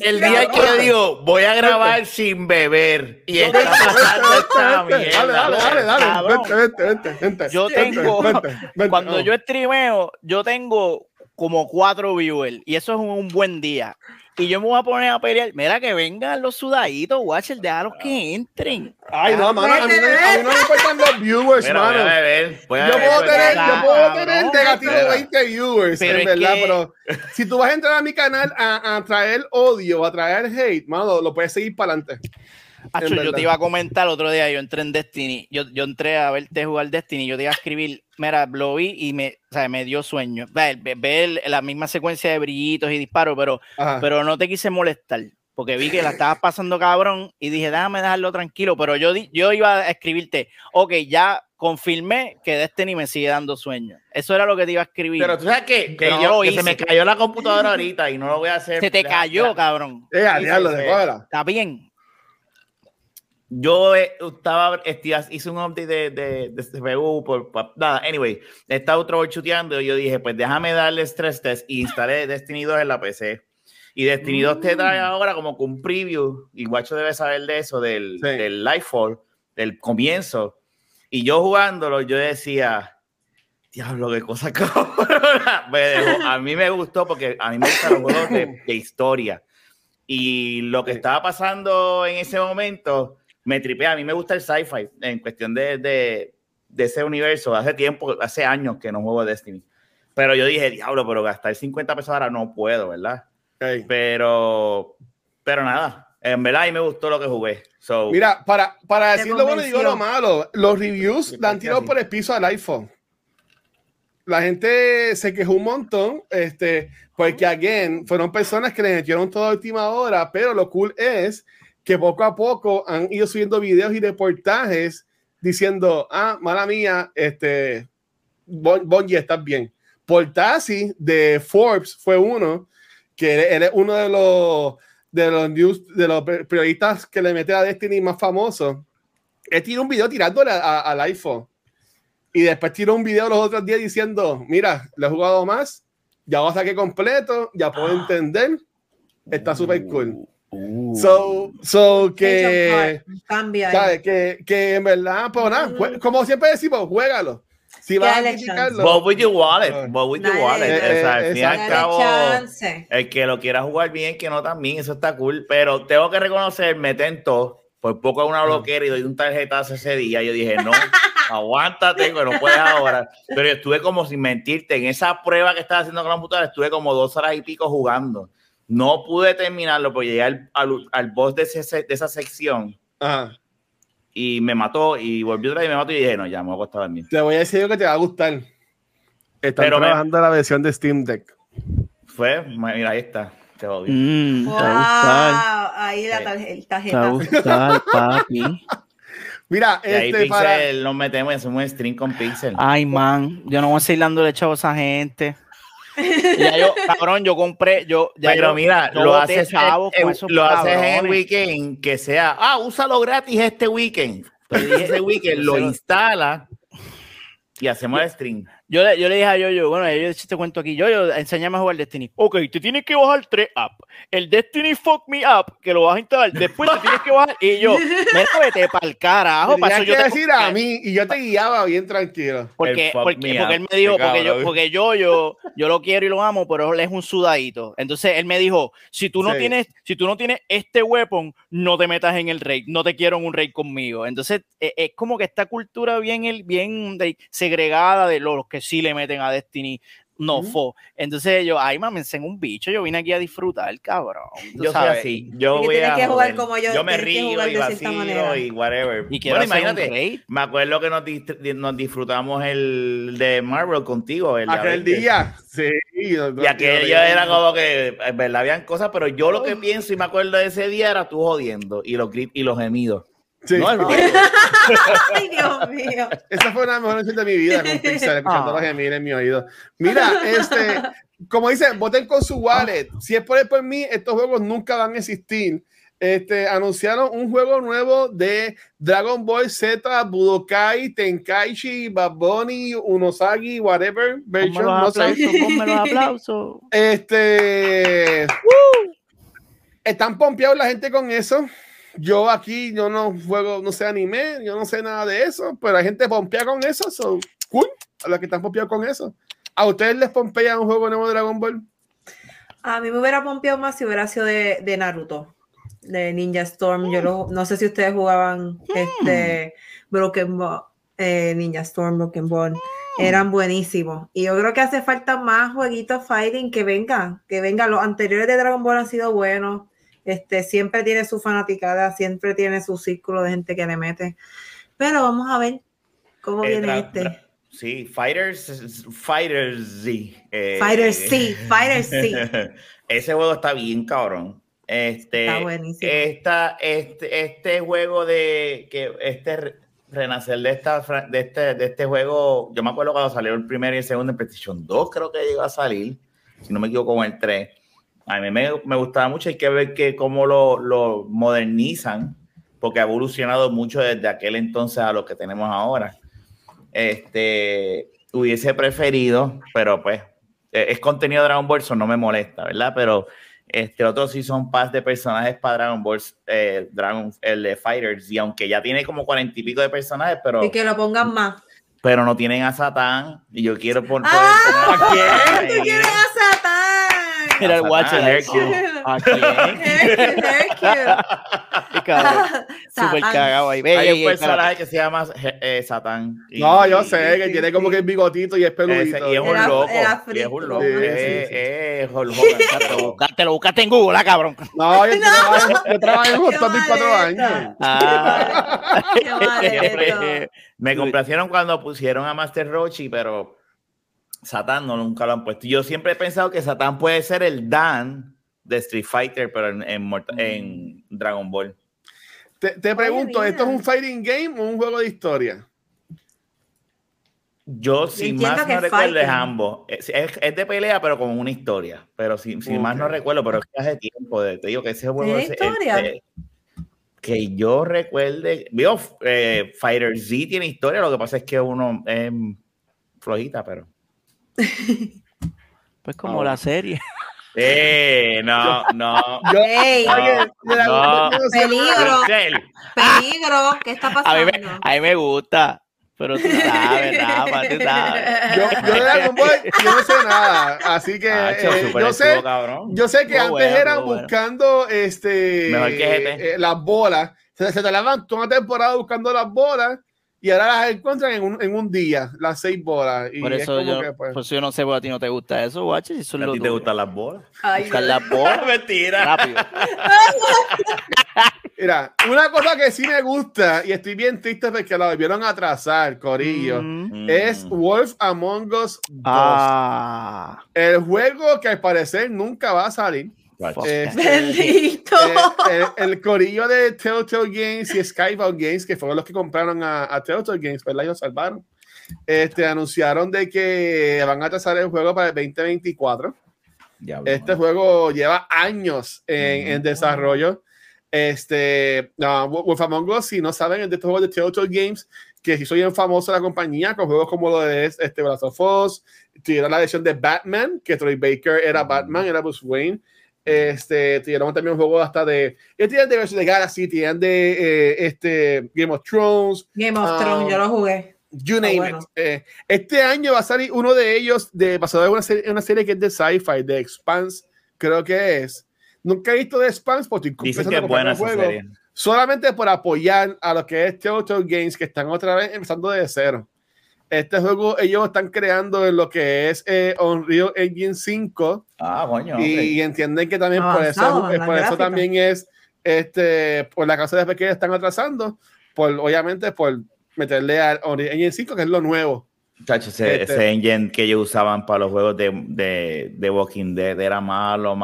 El día que yo digo, voy a grabar sin beber. Y está pasando esta mierda. Dale. Vente. Cuando yo streameo, yo tengo como 4 viewers, y eso es un buen día. Y yo me voy a poner a pelear. Mira, que vengan los sudaditos, Watcher, déjalos que entren. Ay, no, mano, a mí no me importan los viewers, mira, mano. Yo puedo tener negativo 20 viewers, pero en verdad, pero si tú vas a entrar a mi canal a traer odio, a traer hate, mano, lo puedes seguir para adelante. Acho, yo te iba a comentar otro día, yo entré en Destiny, yo entré a verte jugar Destiny, yo te iba a escribir, mira, lo vi y me dio sueño, ver la misma secuencia de brillitos y disparos, pero no te quise molestar, porque vi que la estabas pasando cabrón y dije, déjame dejarlo tranquilo, pero yo iba a escribirte, ok, ya confirmé que Destiny me sigue dando sueño. Eso era lo que te iba a escribir. Pero tú sabes que se me cayó la computadora ahorita y no lo voy a hacer. Se te cayó, cabrón. Está bien. Yo hice un update de CPU por nada, anyway, estaba otro chuteando y yo dije, pues déjame darle stress test y instalé Destiny 2 en la PC. Y Destiny 2 te trae ahora como que un preview, y Guacho debe saber de eso, del Lightfall, del comienzo. Y yo jugándolo, yo decía, diablo, qué cosa cabrona. A mí me gustó porque a mí me gustan los juegos de historia. Y lo que estaba pasando en ese momento... Me tripea, a mí me gusta el sci-fi en cuestión de ese universo. Hace años que no juego Destiny. Pero yo dije, diablo, pero gastar 50 pesos ahora no puedo, ¿verdad? Okay. Pero nada, en verdad ahí me gustó lo que jugué. So, mira, para decir lo bueno y digo lo malo, los reviews la han tirado por el piso al iPhone. La gente se quejó un montón, porque, again, fueron personas que le metieron toda última hora, pero lo cool es que poco a poco han ido subiendo videos y reportajes diciendo, mala mía, Bungie, estás bien. Portasi de Forbes fue uno, que él es uno de los periodistas que le mete a Destiny más famoso. Él tiró un video tirándole al iPhone. Y después tiró un video los otros días diciendo, mira, le he jugado más, ya lo saqué completo, ya puedo entender, está súper cool. So que cambia, que en verdad, pues nada, como siempre decimos, juégalo. Si vas a criticarlo, what would you want it? O sea, al cabo, el que lo quiera jugar bien, que no también, eso está cool. Pero tengo que reconocer, me tentó por poco a una bloquera y doy un tarjetazo ese día. Yo dije, no, aguántate, que no puedes ahora. Pero yo estuve como, sin mentirte, en esa prueba que estaba haciendo con la computadora, estuve como 2 horas y pico jugando. No pude terminarlo porque llegué al boss de esa sección. Ajá. Y me mató y volvió otra vez y me mató y dije, no, ya me voy a acostar a dormir. Te voy a decir que te va a gustar. Están trabajando la versión de Steam Deck. Mira, ahí está. Te odio. Wow, te va a gustar. Ahí la tarjeta. Te va a gustar, papi. Mira, y ahí Pixel, nos metemos y hacemos un stream con Pixel. Ay, man, yo no voy a seguir dándole chavo a esa gente. Ya yo, cabrón, yo compré, pero mira, lo haces en el weekend, que sea, úsalo gratis este weekend. Entonces, ese weekend lo instala y hacemos el stream. Yo le dije a Yoyo, bueno, yo te cuento aquí, Yoyo, enséñame a jugar Destiny. Ok, te tienes que bajar 3 apps. El Destiny Fuck Me Up, que lo vas a instalar, después te tienes que bajar. Y yo, vete pa'l carajo. Pasó, yo te decir a mí, y yo te guiaba bien tranquilo. Porque él me dijo, yo lo quiero y lo amo, pero él es un sudadito. Entonces él me dijo, si tú no tienes este weapon, no te metas en el raid, no te quiero en un raid conmigo. Entonces es como que esta cultura bien segregada de los que sí le meten a Destiny, entonces yo, ay, mámense en un bicho, yo vine aquí a disfrutar, cabrón. Yo soy así, yo voy a jugar como yo me río y vacilo y whatever. Y bueno, imagínate, me acuerdo que nos disfrutamos el de Marvel contigo, ¿verdad? Aquel día, sí. Y aquel día era como que, en verdad, habían cosas, pero yo lo que pienso y me acuerdo de ese día era tú jodiendo y los gritos y los gemidos. Sí. No. Ay, Dios mío. Esa fue una de las mejores noches de mi vida con Pixel, escuchando los gemidos en mi oído. Mira, como dicen, voten con su wallet. Si es por mí, estos juegos nunca van a existir. Anunciaron un juego nuevo de Dragon Ball Z, Budokai, Tenkaichi, Bad Bunny, Unosagi, whatever. Version, ponme los aplausos. Están pompeados la gente con eso. Yo aquí, yo no juego, no sé anime, yo no sé nada de eso, pero hay gente pompeada con eso, cool, a los que están pompeados con eso. ¿A ustedes les pompean un juego nuevo de Dragon Ball? A mí me hubiera pompeado más si hubiera sido de Naruto, de Ninja Storm. Yo no sé si ustedes jugaban Broken Ball, Ninja Storm, Broken Ball. Eran buenísimos. Y yo creo que hace falta más jueguitos fighting que vengan, que vengan. Los anteriores de Dragon Ball han sido buenos. Siempre tiene su fanaticada, siempre tiene su círculo de gente que le mete. Pero vamos a ver cómo viene Sí, Fighters Z. Ese juego está bien cabrón. Está buenísimo. Este juego de que renacer de este juego, yo me acuerdo cuando salió el primero y el segundo en PlayStation 2, creo que llegó a salir, si no me equivoco, con el 3. A mí me gustaba mucho. Hay que ver cómo lo modernizan, porque ha evolucionado mucho desde aquel entonces a lo que tenemos ahora. Hubiese preferido, pero pues es contenido de Dragon Ball, eso no me molesta, ¿verdad? Pero otro Season Pass de personajes para Dragon Ball, el de Fighters, y aunque ya tiene como 40 y pico de personajes, pero... Y que lo pongan más. Pero no tienen a Satán, y yo quiero poner... ¿A quién? ¿Tú quieres a Satán? Mira el Watcher. ¿A quién? Super cagado ahí. Hay un personaje que se llama Satán. No, yo sé, que tiene como que el bigotito y es peludito. Y es un loco. Y es un loco. Lo buscaste en Google, ¿ah, cabrón? No, yo trabajé en Hot Topic 4 años. Me complacieron cuando pusieron a Master Roshi, pero Satán no, nunca lo han puesto. Yo siempre he pensado que Satán puede ser el Dan de Street Fighter, pero en Dragon Ball. Te pregunto, ¿esto es un fighting game o un juego de historia? Yo, si más no recuerdo, es ambos. Es de pelea, pero con una historia. Pero si más no recuerdo, pero hace tiempo, te digo que ese juego es historia. Que yo recuerde, veo, Fighter Z tiene historia, lo que pasa es que uno es flojita, pero... Pues como la serie... Peligro, ¿qué está pasando? A mí me gusta, pero tú sabes, Rafa, tú sabes. Yo de Dragon Ball no sé nada, así que yo sé que antes eran buscando las bolas, se tardaban toda una temporada buscando las bolas. Y ahora las encuentran en un día, las 6 bolas. Y por eso, yo no sé, porque a ti no te gusta eso, guache. Si ¿a ti te gustan las bolas? Ay, ¿gustan las bolas? Mentira. Rápido. Mira, una cosa que sí me gusta, y estoy bien triste porque la volvieron a atrasar, corillo, es Wolf Among Us 2. Ah. El juego que al parecer nunca va a salir. Bendito. El corillo de Telltale Games y Skybound Games, que fueron los que compraron a Telltale Games, ¿verdad? Ellos salvaron. Anunciaron de que van a trazar el juego para el 2024. Este juego lleva años en desarrollo. Wolf Among Us, si no saben, es de estos juegos de Telltale Games, que hizo bien famosa la compañía con juegos como lo de The Last of Us, tuvieron la edición de Batman, que Troy Baker era Batman, era Bruce Wayne. Tuvieron también un juego hasta de Versus de Galaxy, tienen de Game of Thrones, yo lo jugué. You name it. Este año va a salir uno de ellos, basado en una serie que es de sci-fi, de Expanse, creo que es. Nunca he visto de Expanse porque dicen que es buena esa serie. Solamente por apoyar a lo que es Telltale Games, que están otra vez empezando de cero. Este juego ellos están creando en lo que es Unreal Engine 5. Ah, coño. Y entienden que también por eso también es por la causa de que están atrasando, obviamente por meterle al Unreal Engine 5, que es lo nuevo. Chacho, ese engine que ellos usaban para los juegos de Walking Dead era malo.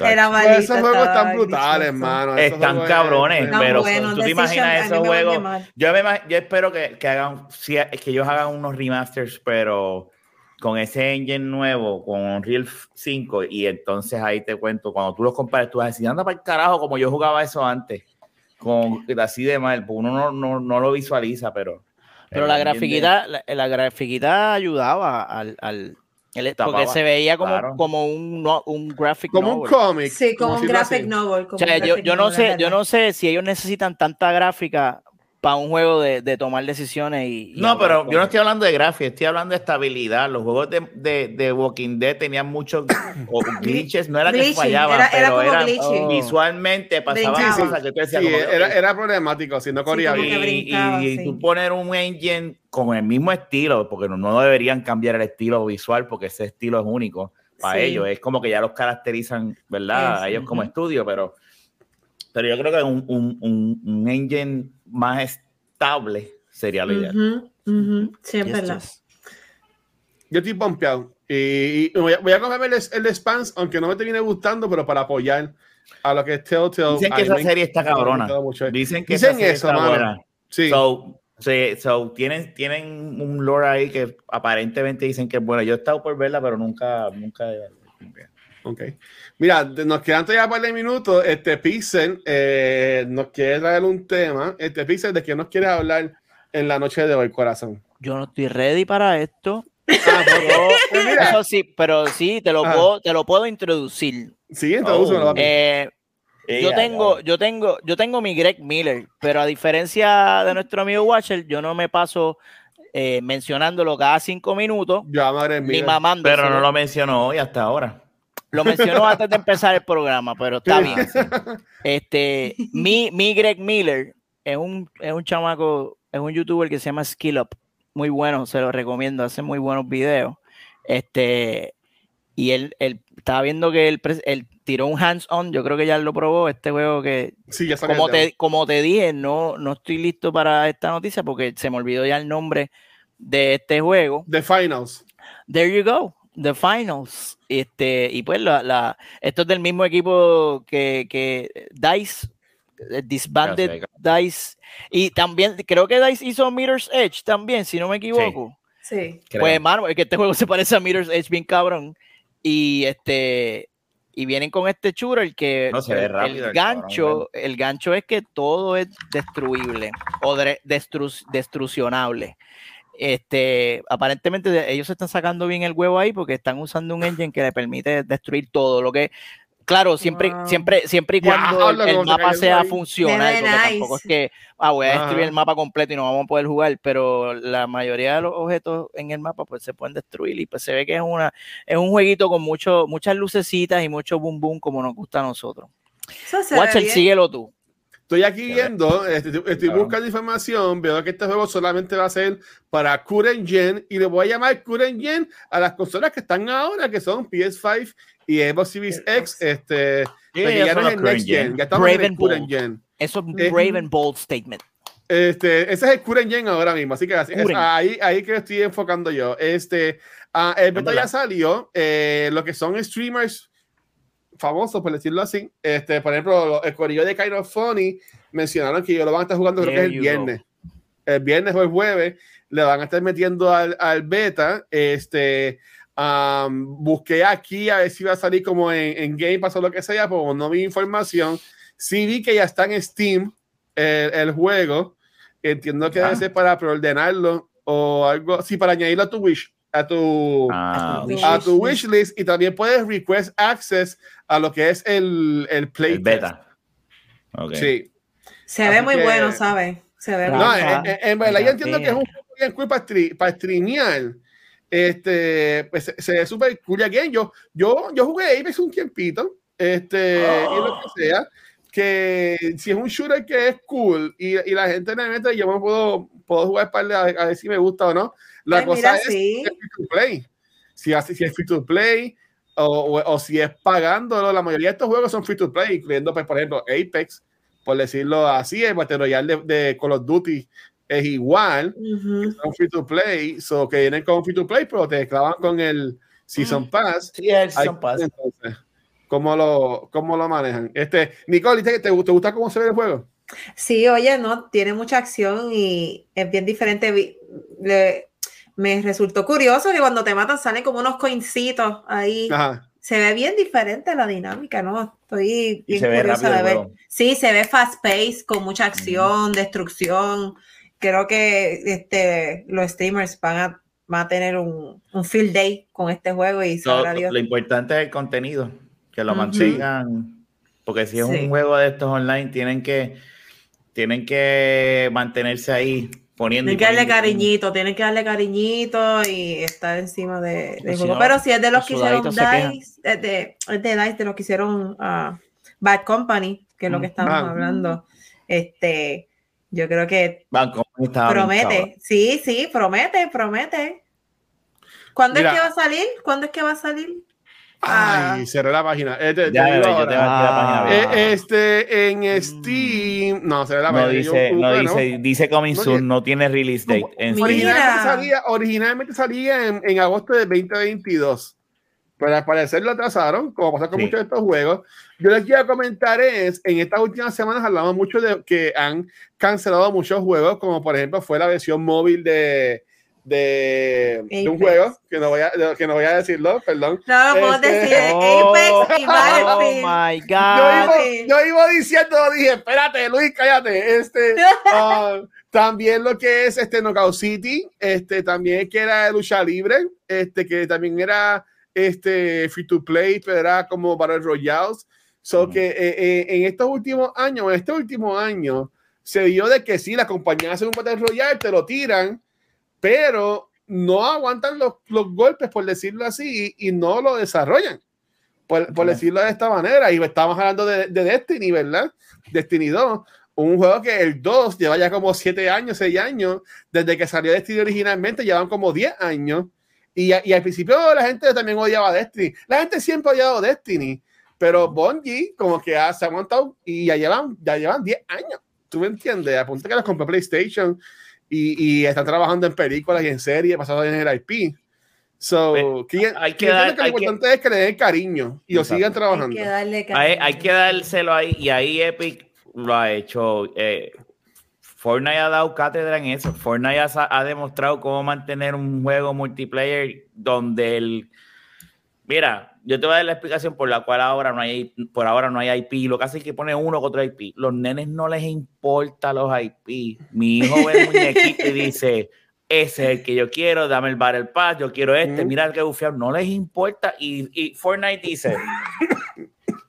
Era malito, esos juegos están brutales, hermano. Están cabrones, pero tú te imaginas esos juegos. Yo espero que ellos hagan unos remasters, pero con ese engine nuevo, con Unreal 5. Y entonces ahí te cuento, cuando tú los compares, tú vas a decir, anda para el carajo, como yo jugaba eso antes, con así de mal. Uno no lo visualiza, pero la grafiquita ayudaba al porque se veía como un graphic novel. Como un cómic. Sí, como un graphic novel. Yo no sé si ellos necesitan tanta gráfica para un juego de tomar decisiones. Y no, pero yo no estoy hablando de gráfica, estoy hablando de estabilidad. Los juegos de Walking Dead tenían muchos glitches, no era que fallaban, pero era visualmente pasaban cosas que tú decías. Sí, era problemático, siendo coreano. Sí, y tú poner un engine con el mismo estilo, porque no deberían cambiar el estilo visual, porque ese estilo es único para ellos. Es como que ya los caracterizan, ¿verdad? A ellos como estudio, pero yo creo que un engine más estable sería lo ideal. Sí, es verdad. Yo estoy pompeado. Y voy a coger el Expanse, aunque no me termine gustando, pero para apoyar a lo que es Telltale. Dicen que esa serie está cabrona. Dicen que eso, mano. Sí. So, tienen un lore ahí que aparentemente dicen que, bueno, yo he estado por verla, pero nunca. Ok. Mira, nos quedan todavía por el minuto. Pixel nos quiere traer un tema. Pixel, ¿de qué nos quieres hablar en la noche de hoy, corazón? Yo no estoy ready para esto. Eso sí, pero sí, te lo puedo introducir. Sí, entonces yo tengo mi Greg Miller, pero a diferencia de nuestro amigo Watcher, yo no me paso mencionándolo cada 5 minutos. Yo amo a Greg Miller. Pero no lo mencionó hoy hasta ahora. Lo mencionó antes de empezar el programa, pero está bien. Sí. Mi Greg Miller es un chamaco, es un youtuber que se llama Skill Up. Muy bueno, se lo recomiendo, hace muy buenos videos. Y él estaba viendo que él tiró un hands-on, yo creo que ya lo probó, este juego que... Sí, ya sabía. Como te dije, no estoy listo para esta noticia porque se me olvidó ya el nombre de este juego. The Finals. There you go. The Finals, y pues esto es del mismo equipo que DICE, disbanded DICE, y también creo que DICE hizo Mirror's Edge también, si no me equivoco. Sí. Pues hermano, es que este juego se parece a Mirror's Edge bien cabrón, y y vienen con este shooter que el gancho es que todo es destruible o destruccionable. Aparentemente ellos se están sacando bien el huevo ahí porque están usando un engine que le permite destruir todo lo que, claro, siempre y cuando el mapa sea funcional, porque tampoco es que voy a destruir el mapa completo y no vamos a poder jugar, pero la mayoría de los objetos en el mapa pues se pueden destruir y pues se ve que es un jueguito con muchas lucecitas y mucho boom boom como nos gusta a nosotros. Watcher, síguelo tú. Estoy aquí viendo, estoy buscando información, veo que este juego solamente va a ser para current gen y le voy a llamar current gen a las consolas que están ahora, que son PS5 y Xbox Series X, ya no es el next gen, ya estamos en el current gen. Eso es un brave and bold statement. Ese es el current gen ahora mismo, así que ahí que estoy enfocando yo. El beta ya salió, lo que son streamers famosos, por decirlo así. Por ejemplo, el corillo de Kind of Funny mencionaron que ellos lo van a estar jugando, creo que es el viernes. El viernes o el jueves le van a estar metiendo al beta. Busqué aquí a ver si va a salir como en Game Pass o lo que sea, pero no vi información. Sí vi que ya está en Steam el juego. Entiendo que debe ser para preordenarlo o algo así, para añadirlo a tu Wish. A tu wishlist, y también puedes request access a lo que es el play beta. Okay. Sí. Se ve muy bueno, ¿sabes? Se ve bueno. En verdad, yo entiendo que es un juego bien cool para streamear. Pues, se ve súper cool. Again, yo jugué Apex un tiempito, y lo que sea, que si es un shooter que es cool y la gente le mete, yo me puedo jugar para a ver si me gusta o no. La cosa es si es free to play. Si es free to play o si es pagándolo. La mayoría de estos juegos son free to play, incluyendo, pues, por ejemplo, Apex, por decirlo así. El Battle Royale de Call of Duty es igual. Son free to play, que vienen con free to play, pero te clavan con el Season Pass. Sí, el Season Pass. Entonces, ¿cómo lo manejan? Nicole, ¿te gusta cómo se ve el juego? Sí, oye, no, tiene mucha acción y es bien diferente. Me resultó curioso que cuando te matan salen como unos coincitos ahí. Ajá. Se ve bien diferente la dinámica, ¿no? Estoy bien curiosa de ver. Sí, se ve fast paced, con mucha acción, destrucción. Creo que los streamers van a tener un field day con este juego. Y lo importante es el contenido, que lo mantengan, porque si es un juego de estos online, tienen que tienen que mantenerse ahí poniendo. Tienen que darle cariñito, tienen que darle cariñito y estar encima de del juego. Pero si es de los que hicieron DICE, de los que hicieron Bad Company, que es lo que estamos hablando, yo creo que promete. Sí, promete. ¿Cuándo es que va a salir? Ay, cerré la página. En Steam. No, cerré la página. Dice coming soon, no tiene release date. Originalmente salía en agosto de 2022. Pero al parecer lo atrasaron, como pasa con muchos de estos juegos. Yo les quiero comentar es, en estas últimas semanas hablamos mucho de que han cancelado muchos juegos, como por ejemplo fue la versión móvil de un juego que no voy a decirlo, perdón. No lo puedo decir. Apex y Battlefield. Oh my God. Yo iba diciendo, dije, espérate, Luis, cállate. También lo que es Knockout City, también que era lucha libre, que también era free to play, pero era como Battle Royales. Que en estos últimos años, se vio de que sí, las compañías hacen un Battle Royale, te lo tiran, pero no aguantan los golpes, por decirlo así, y no lo desarrollan, por decirlo de esta manera. Y estamos hablando de Destiny, ¿verdad? Destiny 2, un juego que el 2 lleva ya como 7 años, 6 años, desde que salió Destiny originalmente, llevan como 10 años, y al principio la gente también odiaba Destiny. La gente siempre ha odiado Destiny, pero Bungie como que se ha aguantado y ya llevan 10 años, ¿tú me entiendes? Apunta que los compró PlayStation, y están trabajando en películas y en series basadas en el IP. Lo importante es que le den cariño y lo sigan trabajando. Hay que dárselo ahí, y ahí Epic lo ha hecho. Fortnite ha dado cátedra en eso. Fortnite ha demostrado cómo mantener un juego multiplayer donde mira, yo te voy a dar la explicación por la cual ahora no hay IP. Lo que hace es que pone uno con otro IP. Los nenes no les importa los IP. Mi hijo ve el muñequito y dice, ese es el que yo quiero, dame el Battle Pass, yo quiero mira el que bufiado. No les importa. Y Fortnite dice,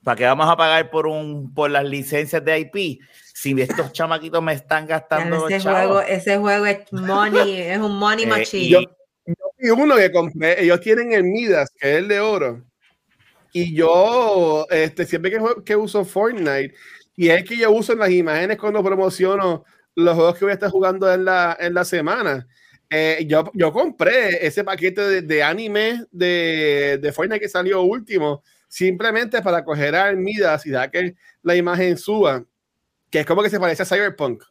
¿para qué vamos a pagar por las licencias de IP? Si estos chamaquitos me están gastando los chavos. Ese juego es money, es un money machine. Y uno que compré, ellos tienen el Midas, que es el de oro. Y yo, siempre que uso Fortnite, y es el que yo uso en las imágenes cuando promociono los juegos que voy a estar jugando en la semana. Yo compré ese paquete de anime de Fortnite que salió último, simplemente para coger al Midas y dar que la imagen suba, que es como que se parece a Cyberpunk.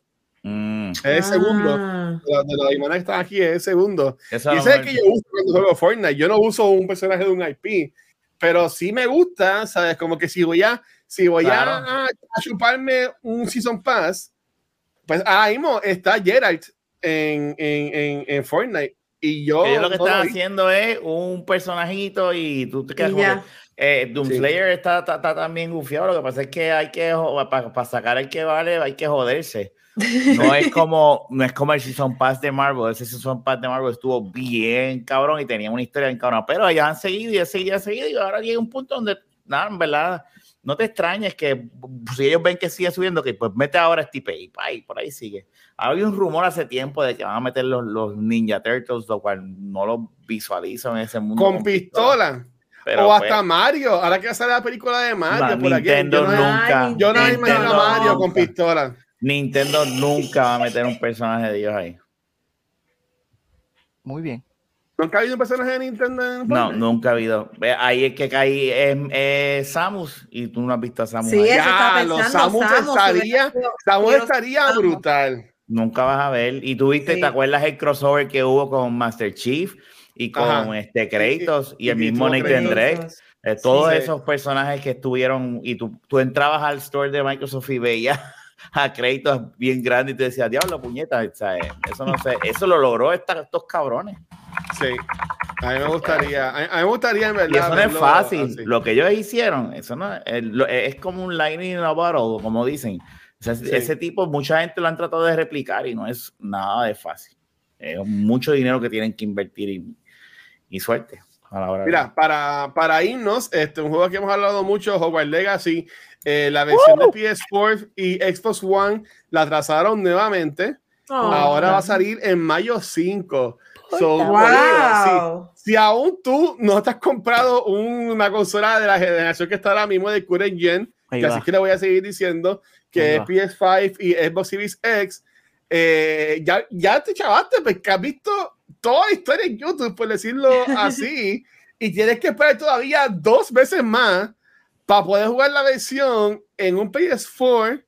Es el segundo de los imanes que están aquí, es el segundo. Esa y ese es el que yo uso cuando juego Fortnite. Yo no uso un personaje de un IP, pero sí me gusta, ¿sabes? Como que si voy a chuparme un Season Pass, pues ahí mismo está Geralt en Fortnite. Y ellos lo que están haciendo es un personajito y tú te quedas como Doomslayer está también gufiado. Lo que pasa es que hay que para sacar el que vale, hay que joderse. No es como el Season Pass de Marvel. Ese Season Pass de Marvel estuvo bien cabrón y tenía una historia bien cabrón, pero ellos han seguido y han seguido y ahora llega un punto donde nada, en verdad, no te extrañes que si ellos ven que sigue subiendo, que pues mete ahora este PayPal y por ahí sigue. Había un rumor hace tiempo de que van a meter los Ninja Turtles, lo cual no lo visualizo en ese mundo con pistola. Pero hasta Mario, ahora que sale la película de Mario por aquí, yo no imagino a Mario con pistola. Nintendo nunca va a meter un personaje de ellos ahí. Muy bien. ¿Nunca ha habido un personaje de Nintendo en Fortnite? No, nunca ha habido. Ahí es que caí Samus, y tú no has visto a Samus. Sí, Samus estaría brutal. Nunca vas a ver. Y tú viste, ¿te acuerdas el crossover que hubo con Master Chief y con Kratos y el mismo Nathan Drake? Todos esos personajes que estuvieron, y tú entrabas al store de Microsoft y veías a créditos bien grandes y te decía, diablo, puñeta, eso no sé, eso lo logró estos cabrones. Sí, a mí me gustaría, en verdad. Y eso no es fácil, así. Lo que ellos hicieron, eso no es como un lightning in a bottle, como dicen. O sea, ese tipo, mucha gente lo han tratado de replicar y no es nada de fácil. Es mucho dinero que tienen que invertir y suerte. Mira, para irnos, un juego que hemos hablado mucho, Hogwarts Legacy, La versión de PS4 y Xbox One la atrasaron nuevamente. Ahora va a salir en mayo 5. So, wow. Si aún tú no te has comprado una consola de la generación que está ahora mismo de current gen, que así que le voy a seguir diciendo que es PS5 y Xbox Series X, ya te chavaste porque has visto toda la historia en YouTube, por decirlo así, y tienes que esperar todavía 2 veces más para poder jugar la versión en un PS4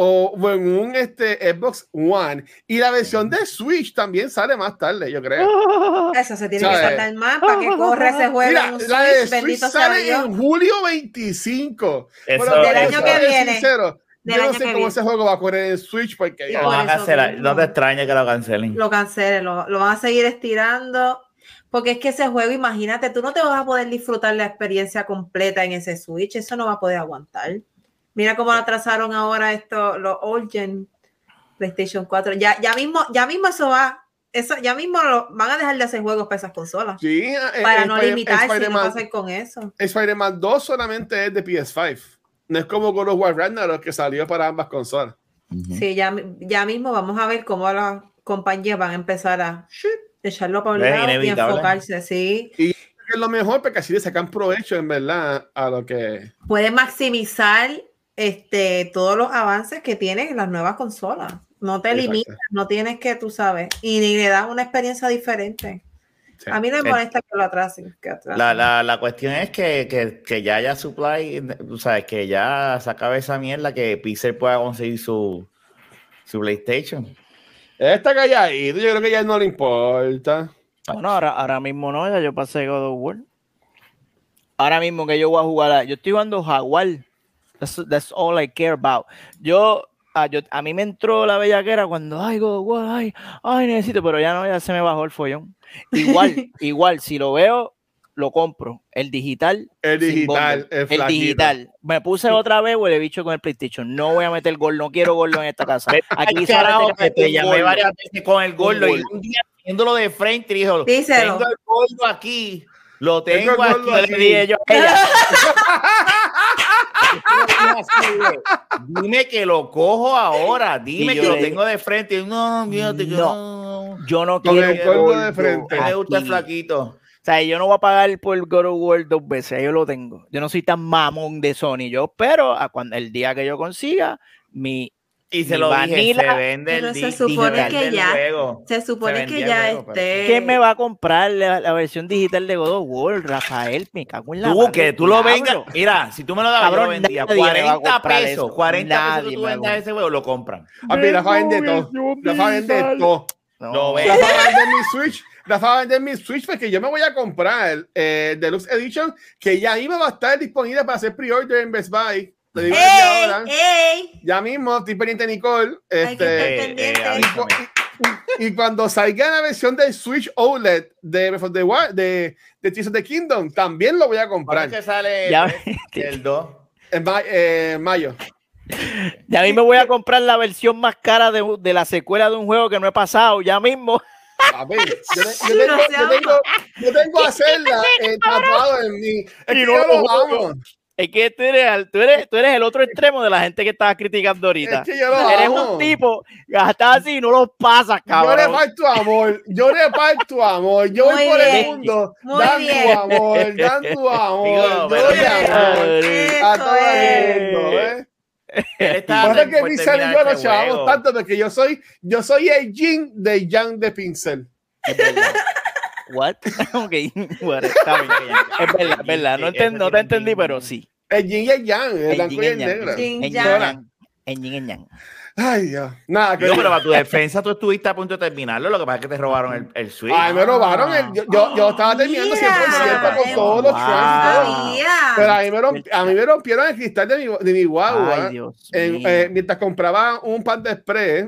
o en un Xbox One. Y la versión de Switch también sale más tarde, yo creo. Eso se tiene que saltar más para que corra ese juego. Mira, en la Switch, de Switch sale en julio 25. Eso, bueno, del año que viene. Sincero, yo no sé cómo ese juego va a correr en Switch porque ya lo van a cancelar. No te extraña que lo cancelen. Lo cancelen, lo van a seguir estirando. Porque es que ese juego, imagínate, tú no te vas a poder disfrutar la experiencia completa en ese Switch. Eso no va a poder aguantar. Mira cómo lo atrasaron ahora los old gen PlayStation 4. Ya mismo eso va. Eso, ya mismo van a dejar de hacer juegos para esas consolas. Sí, para no limitarse y no pasar con eso. Spider-Man 2 solamente es de PS5. No es como God of War Ragnarok que salió para ambas consolas. Uh-huh. Sí, ya mismo vamos a ver cómo las compañías van a empezar a echarlo para un lado y enfocarse. Sí. Y es lo mejor porque así le sacan provecho, en verdad, a lo que... Pueden maximizar... todos los avances que tienen las nuevas consolas. No te limitas, no tienes que, tú sabes, y ni le das una experiencia diferente. Sí. A mí no me molesta que lo atrasen. La cuestión es que ya haya supply, tú sabes, que ya se acabe esa mierda, que Pixel pueda conseguir su PlayStation. Esta calladita, yo creo que ya no le importa. Bueno, ahora mismo no, ya yo pasé God of War. Ahora mismo que yo voy a jugar, yo estoy jugando Jaguar. That's all I care about. Yo a mí me entró la bellaquera cuando necesito, pero ya no, ya se me bajó el follón. Igual si lo veo, lo compro. El digital. Me puse otra vez huele bicho con el PlayStation. No voy a meter gol, no quiero gordo en esta casa. Aquí carajo, te llamé varias veces con el gordo y un día viéndolo de frente y dijo, tengo el gordo aquí. Lo tengo aquí, le dije yo a ella. Dime que lo cojo ahora. Dime que lo tengo de frente. No, mírate, no. Yo no quiero de frente. Me gusta el flaquito. O sea, yo no voy a pagar por God of War 2 veces. Yo lo tengo. Yo no soy tan mamón de Sony. Yo espero cuando el día que yo consiga mi. Y se lo dije, se vende el digital. Se supone que ya esté. ¿Quién me va a comprar la versión digital de God of War? Rafael, me cago en la madre. Que tú lo vengas. Mira, si tú me lo dabas, yo lo vendía. 40 pesos que tú vendas ese huevo, lo compran. A mí, Rafa vende todo. Rafa vende todo. Rafa vende mi Switch porque yo me voy a comprar Deluxe Edition, que ya iba a estar disponible para hacer pre-order en Best Buy. Ya mismo, estoy pendiente, Nicole. Y cuando salga la versión del Switch OLED de Tears of the Kingdom, también lo voy a comprar. Que sale el 2 en mayo. Ya mismo voy a comprar la versión más cara de la secuela de un juego que no he pasado. Ya mismo. A ver, yo tengo a Zelda tatuado en mí. Y luego vamos. Es que tú eres el otro extremo de la gente que estaba criticando ahorita. Es que yo lo eres amo. Un tipo gastado así y no los pasas, cabrón. Yo reparto amor. Yo voy por el mundo dando amor. A todo el mundo, Por que mi ser y yo nos llevamos tanto porque yo soy el yin de Yang de Pincel. What? Okay. What? Está bien, es verdad. No te entendí, pero sí. El yin y el yang, el blanco y el negro. El yin y el yang. Ay, Dios. Pero para tu defensa, tú estuviste a punto de terminarlo. Lo que pasa es que te robaron el Switch. Ay, me robaron. Yo estaba terminando 100% con todos los trans. Pero a mí me rompieron el cristal de mi guagua. Ay, Dios mientras compraba un pan de express.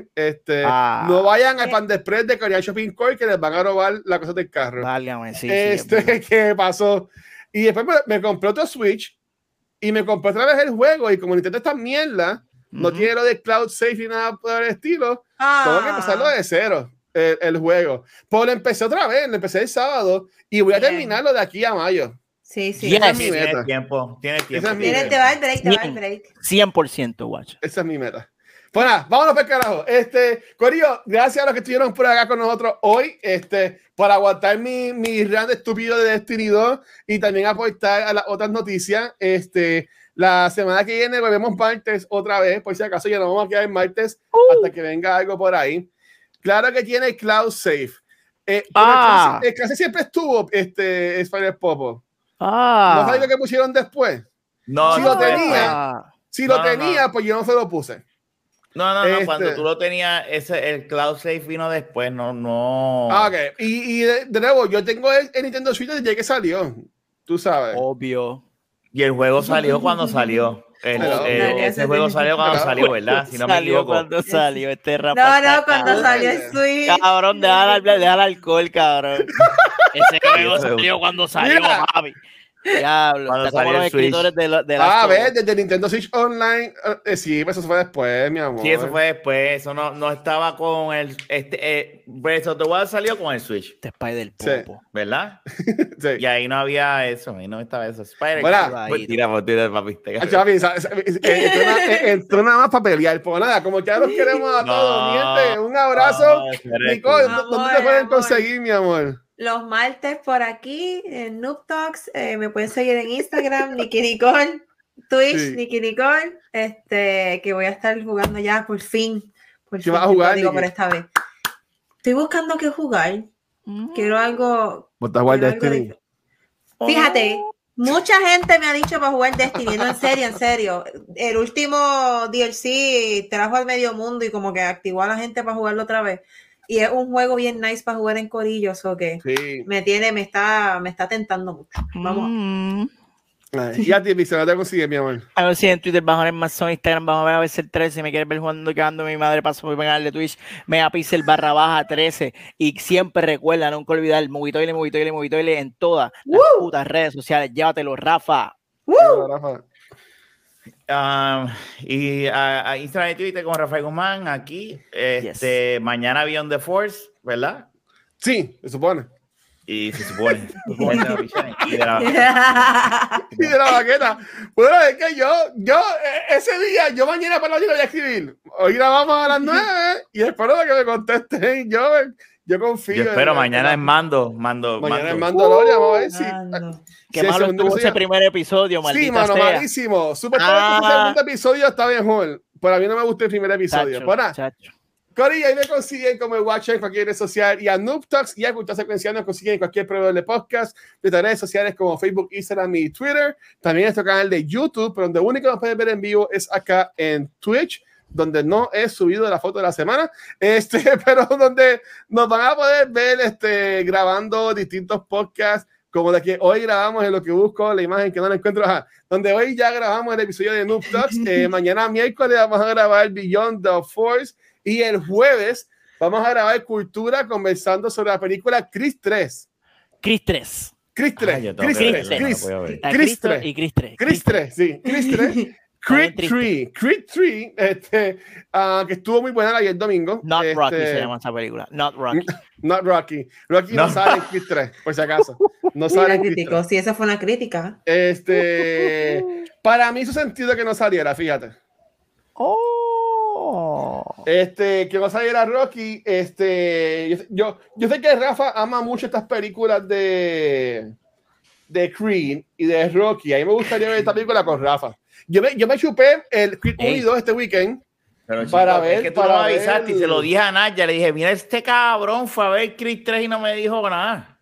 No vayan al pan de express de Corea Shopping Court, que les van a robar la cosa del carro. Válgame, sí. ¿Qué pasó? Y después me compré otro Switch y me compré otra vez el juego. Y como Nintendo esta mierda, no tiene lo de Cloud Safe ni nada por el estilo. Tengo que empezarlo de cero, el juego. Pues lo empecé otra vez, lo empecé el sábado y voy a terminarlo de aquí a mayo. Sí, sí. Yes. Esa es mi meta. Tiene tiempo. Esa es mi meta. Te va el break. 100%, guacho. Esa es mi meta. Pues nada, vámonos para el carajo. Corillo, gracias a los que estuvieron por acá con nosotros hoy, para aguantar mi rant estúpido de Destiny 2 y también aportar a las otras noticias. La semana que viene volvemos martes otra vez, por si acaso ya nos vamos a quedar en martes hasta que venga algo por ahí. Claro que tiene Cloud Safe. Casi siempre estuvo Spider Popo. ¿No sabes lo que pusieron después? No, si lo tenía, pues yo no se lo puse. No, cuando tú lo tenías, el Cloud Safe vino después, no. Ok, y de nuevo, yo tengo el Nintendo Switch desde que salió, tú sabes. Obvio. Y el juego salió cuando salió. Ese juego salió cuando salió, ¿verdad? Si no me equivoco. Cuando salió este rapaz. No, cuando salió el Switch. Cabrón, deja el alcohol, cabrón. Ese juego salió cuando salió, papi. Diablo, los escritores de la ver, desde Nintendo Switch Online, sí, eso fue después, mi amor. Sí, eso fue después, eso no estaba con el Breath of the Wild salió con el Switch. Este Spider Popo, sí. ¿Verdad? Sí. Y ahí no había eso, ahí no estaba eso. Spider Popo. Tira, papi. Entró nada más para pelear, por nada, como ya los queremos a todos, miente, un abrazo. Nicole, ¿dónde te pueden conseguir, mi amor? Los martes por aquí, en Noob Talks, me pueden seguir en Instagram, NiickyNiicole, Twitch, sí. NiickyNiicole, que voy a estar jugando ya por fin. ¿Qué vas a jugar? Digo, por esta vez. Estoy buscando qué jugar. Quiero algo... ¿Vos estás jugando Destiny? Fíjate, mucha gente me ha dicho para jugar Destiny, no, en serio. El último DLC trajo al medio mundo y como que activó a la gente para jugarlo otra vez. Y es un juego bien nice para jugar en corillos, o que sí. me está tentando mucho. Vamos. Y a ti, Pixel, ¿no te consigues, mi amor? A ver si en Twitter, bajo en Amazon, Instagram, bajo a veces 13. Si me quieres ver jugando, quedando mi madre, paso por mi canal de Twitch, me Pixel /13. Y siempre recuerda, nunca olvidar, Movitoile en todas las putas redes sociales. Llévatelo, Rafa. Rafa. Y a Instagram y Twitter con Rafael Guzmán aquí, mañana Beyond the Force, ¿verdad? Sí, se supone. Y se supone. Y de la baqueta. Bueno, es que yo ese día, yo mañana para la noche voy a escribir. Hoy grabamos a las 9 y espero que me contesten. Yo confío. Yo espero mañana en Mando. Mañana en Mando lo llamamos a ver si... Qué malo estuvo ese primer episodio, maldita sea. Sí, mano, malísimo. Súper malo ese segundo episodio, está mejor. Pero a mí no me gustó el primer episodio. Bueno, Corilla, ahí me consiguen como El Watcher en cualquier red social, y a Noob Talks y a Cultura Secuencial nos consiguen en cualquier proveedor de podcast, de las redes sociales como Facebook, Instagram y Twitter. También nuestro canal de YouTube, pero donde único nos pueden ver en vivo es acá en Twitch, donde no he subido la foto de la semana, pero donde nos van a poder ver grabando distintos podcasts, como la que hoy grabamos en lo que busco, la imagen que no la encuentro, donde hoy ya grabamos el episodio de Noob Talks, mañana miércoles vamos a grabar Beyond the Force, y el jueves vamos a grabar Cultura conversando sobre la película Creed 3, que estuvo muy buena ayer domingo. Not Rocky se llama esta película. Not Rocky no sale en Creed 3, por si acaso. No sale en Creed 3. Sí, esa fue una crítica. Para mí hizo sentido que no saliera, fíjate. Que no saliera Rocky. Yo sé que Rafa ama mucho estas películas de Creed y de Rocky. A mí me gustaría ver esta película con Rafa. Yo me chupé el Creed 1 y 2 este weekend. Pero para chico, ver, es que tú no me avisaste y se lo dije a Naya. Le dije, mira, este cabrón fue a ver Creed 3 y no me dijo nada.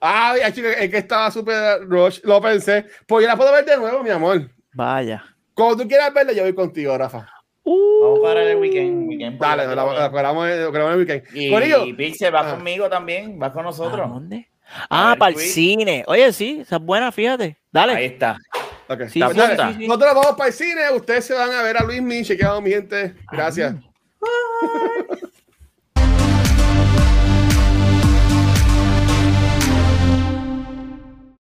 Ah, chico, es que estaba súper rush. Lo pensé. Pues yo la puedo ver de nuevo, mi amor. Vaya. Cuando tú quieras verla, yo voy contigo, Rafa. Vamos para el weekend. Dale, lo grabamos el weekend. Y Pixel va conmigo también. Va con nosotros. ¿Dónde? Para el cine. Oye, sí, esa es buena, fíjate. Dale. Ahí está. Okay. Sí, sí. Nosotros vamos para el cine, ustedes se van a ver a Luis Minche, que vamos, mi gente. Gracias.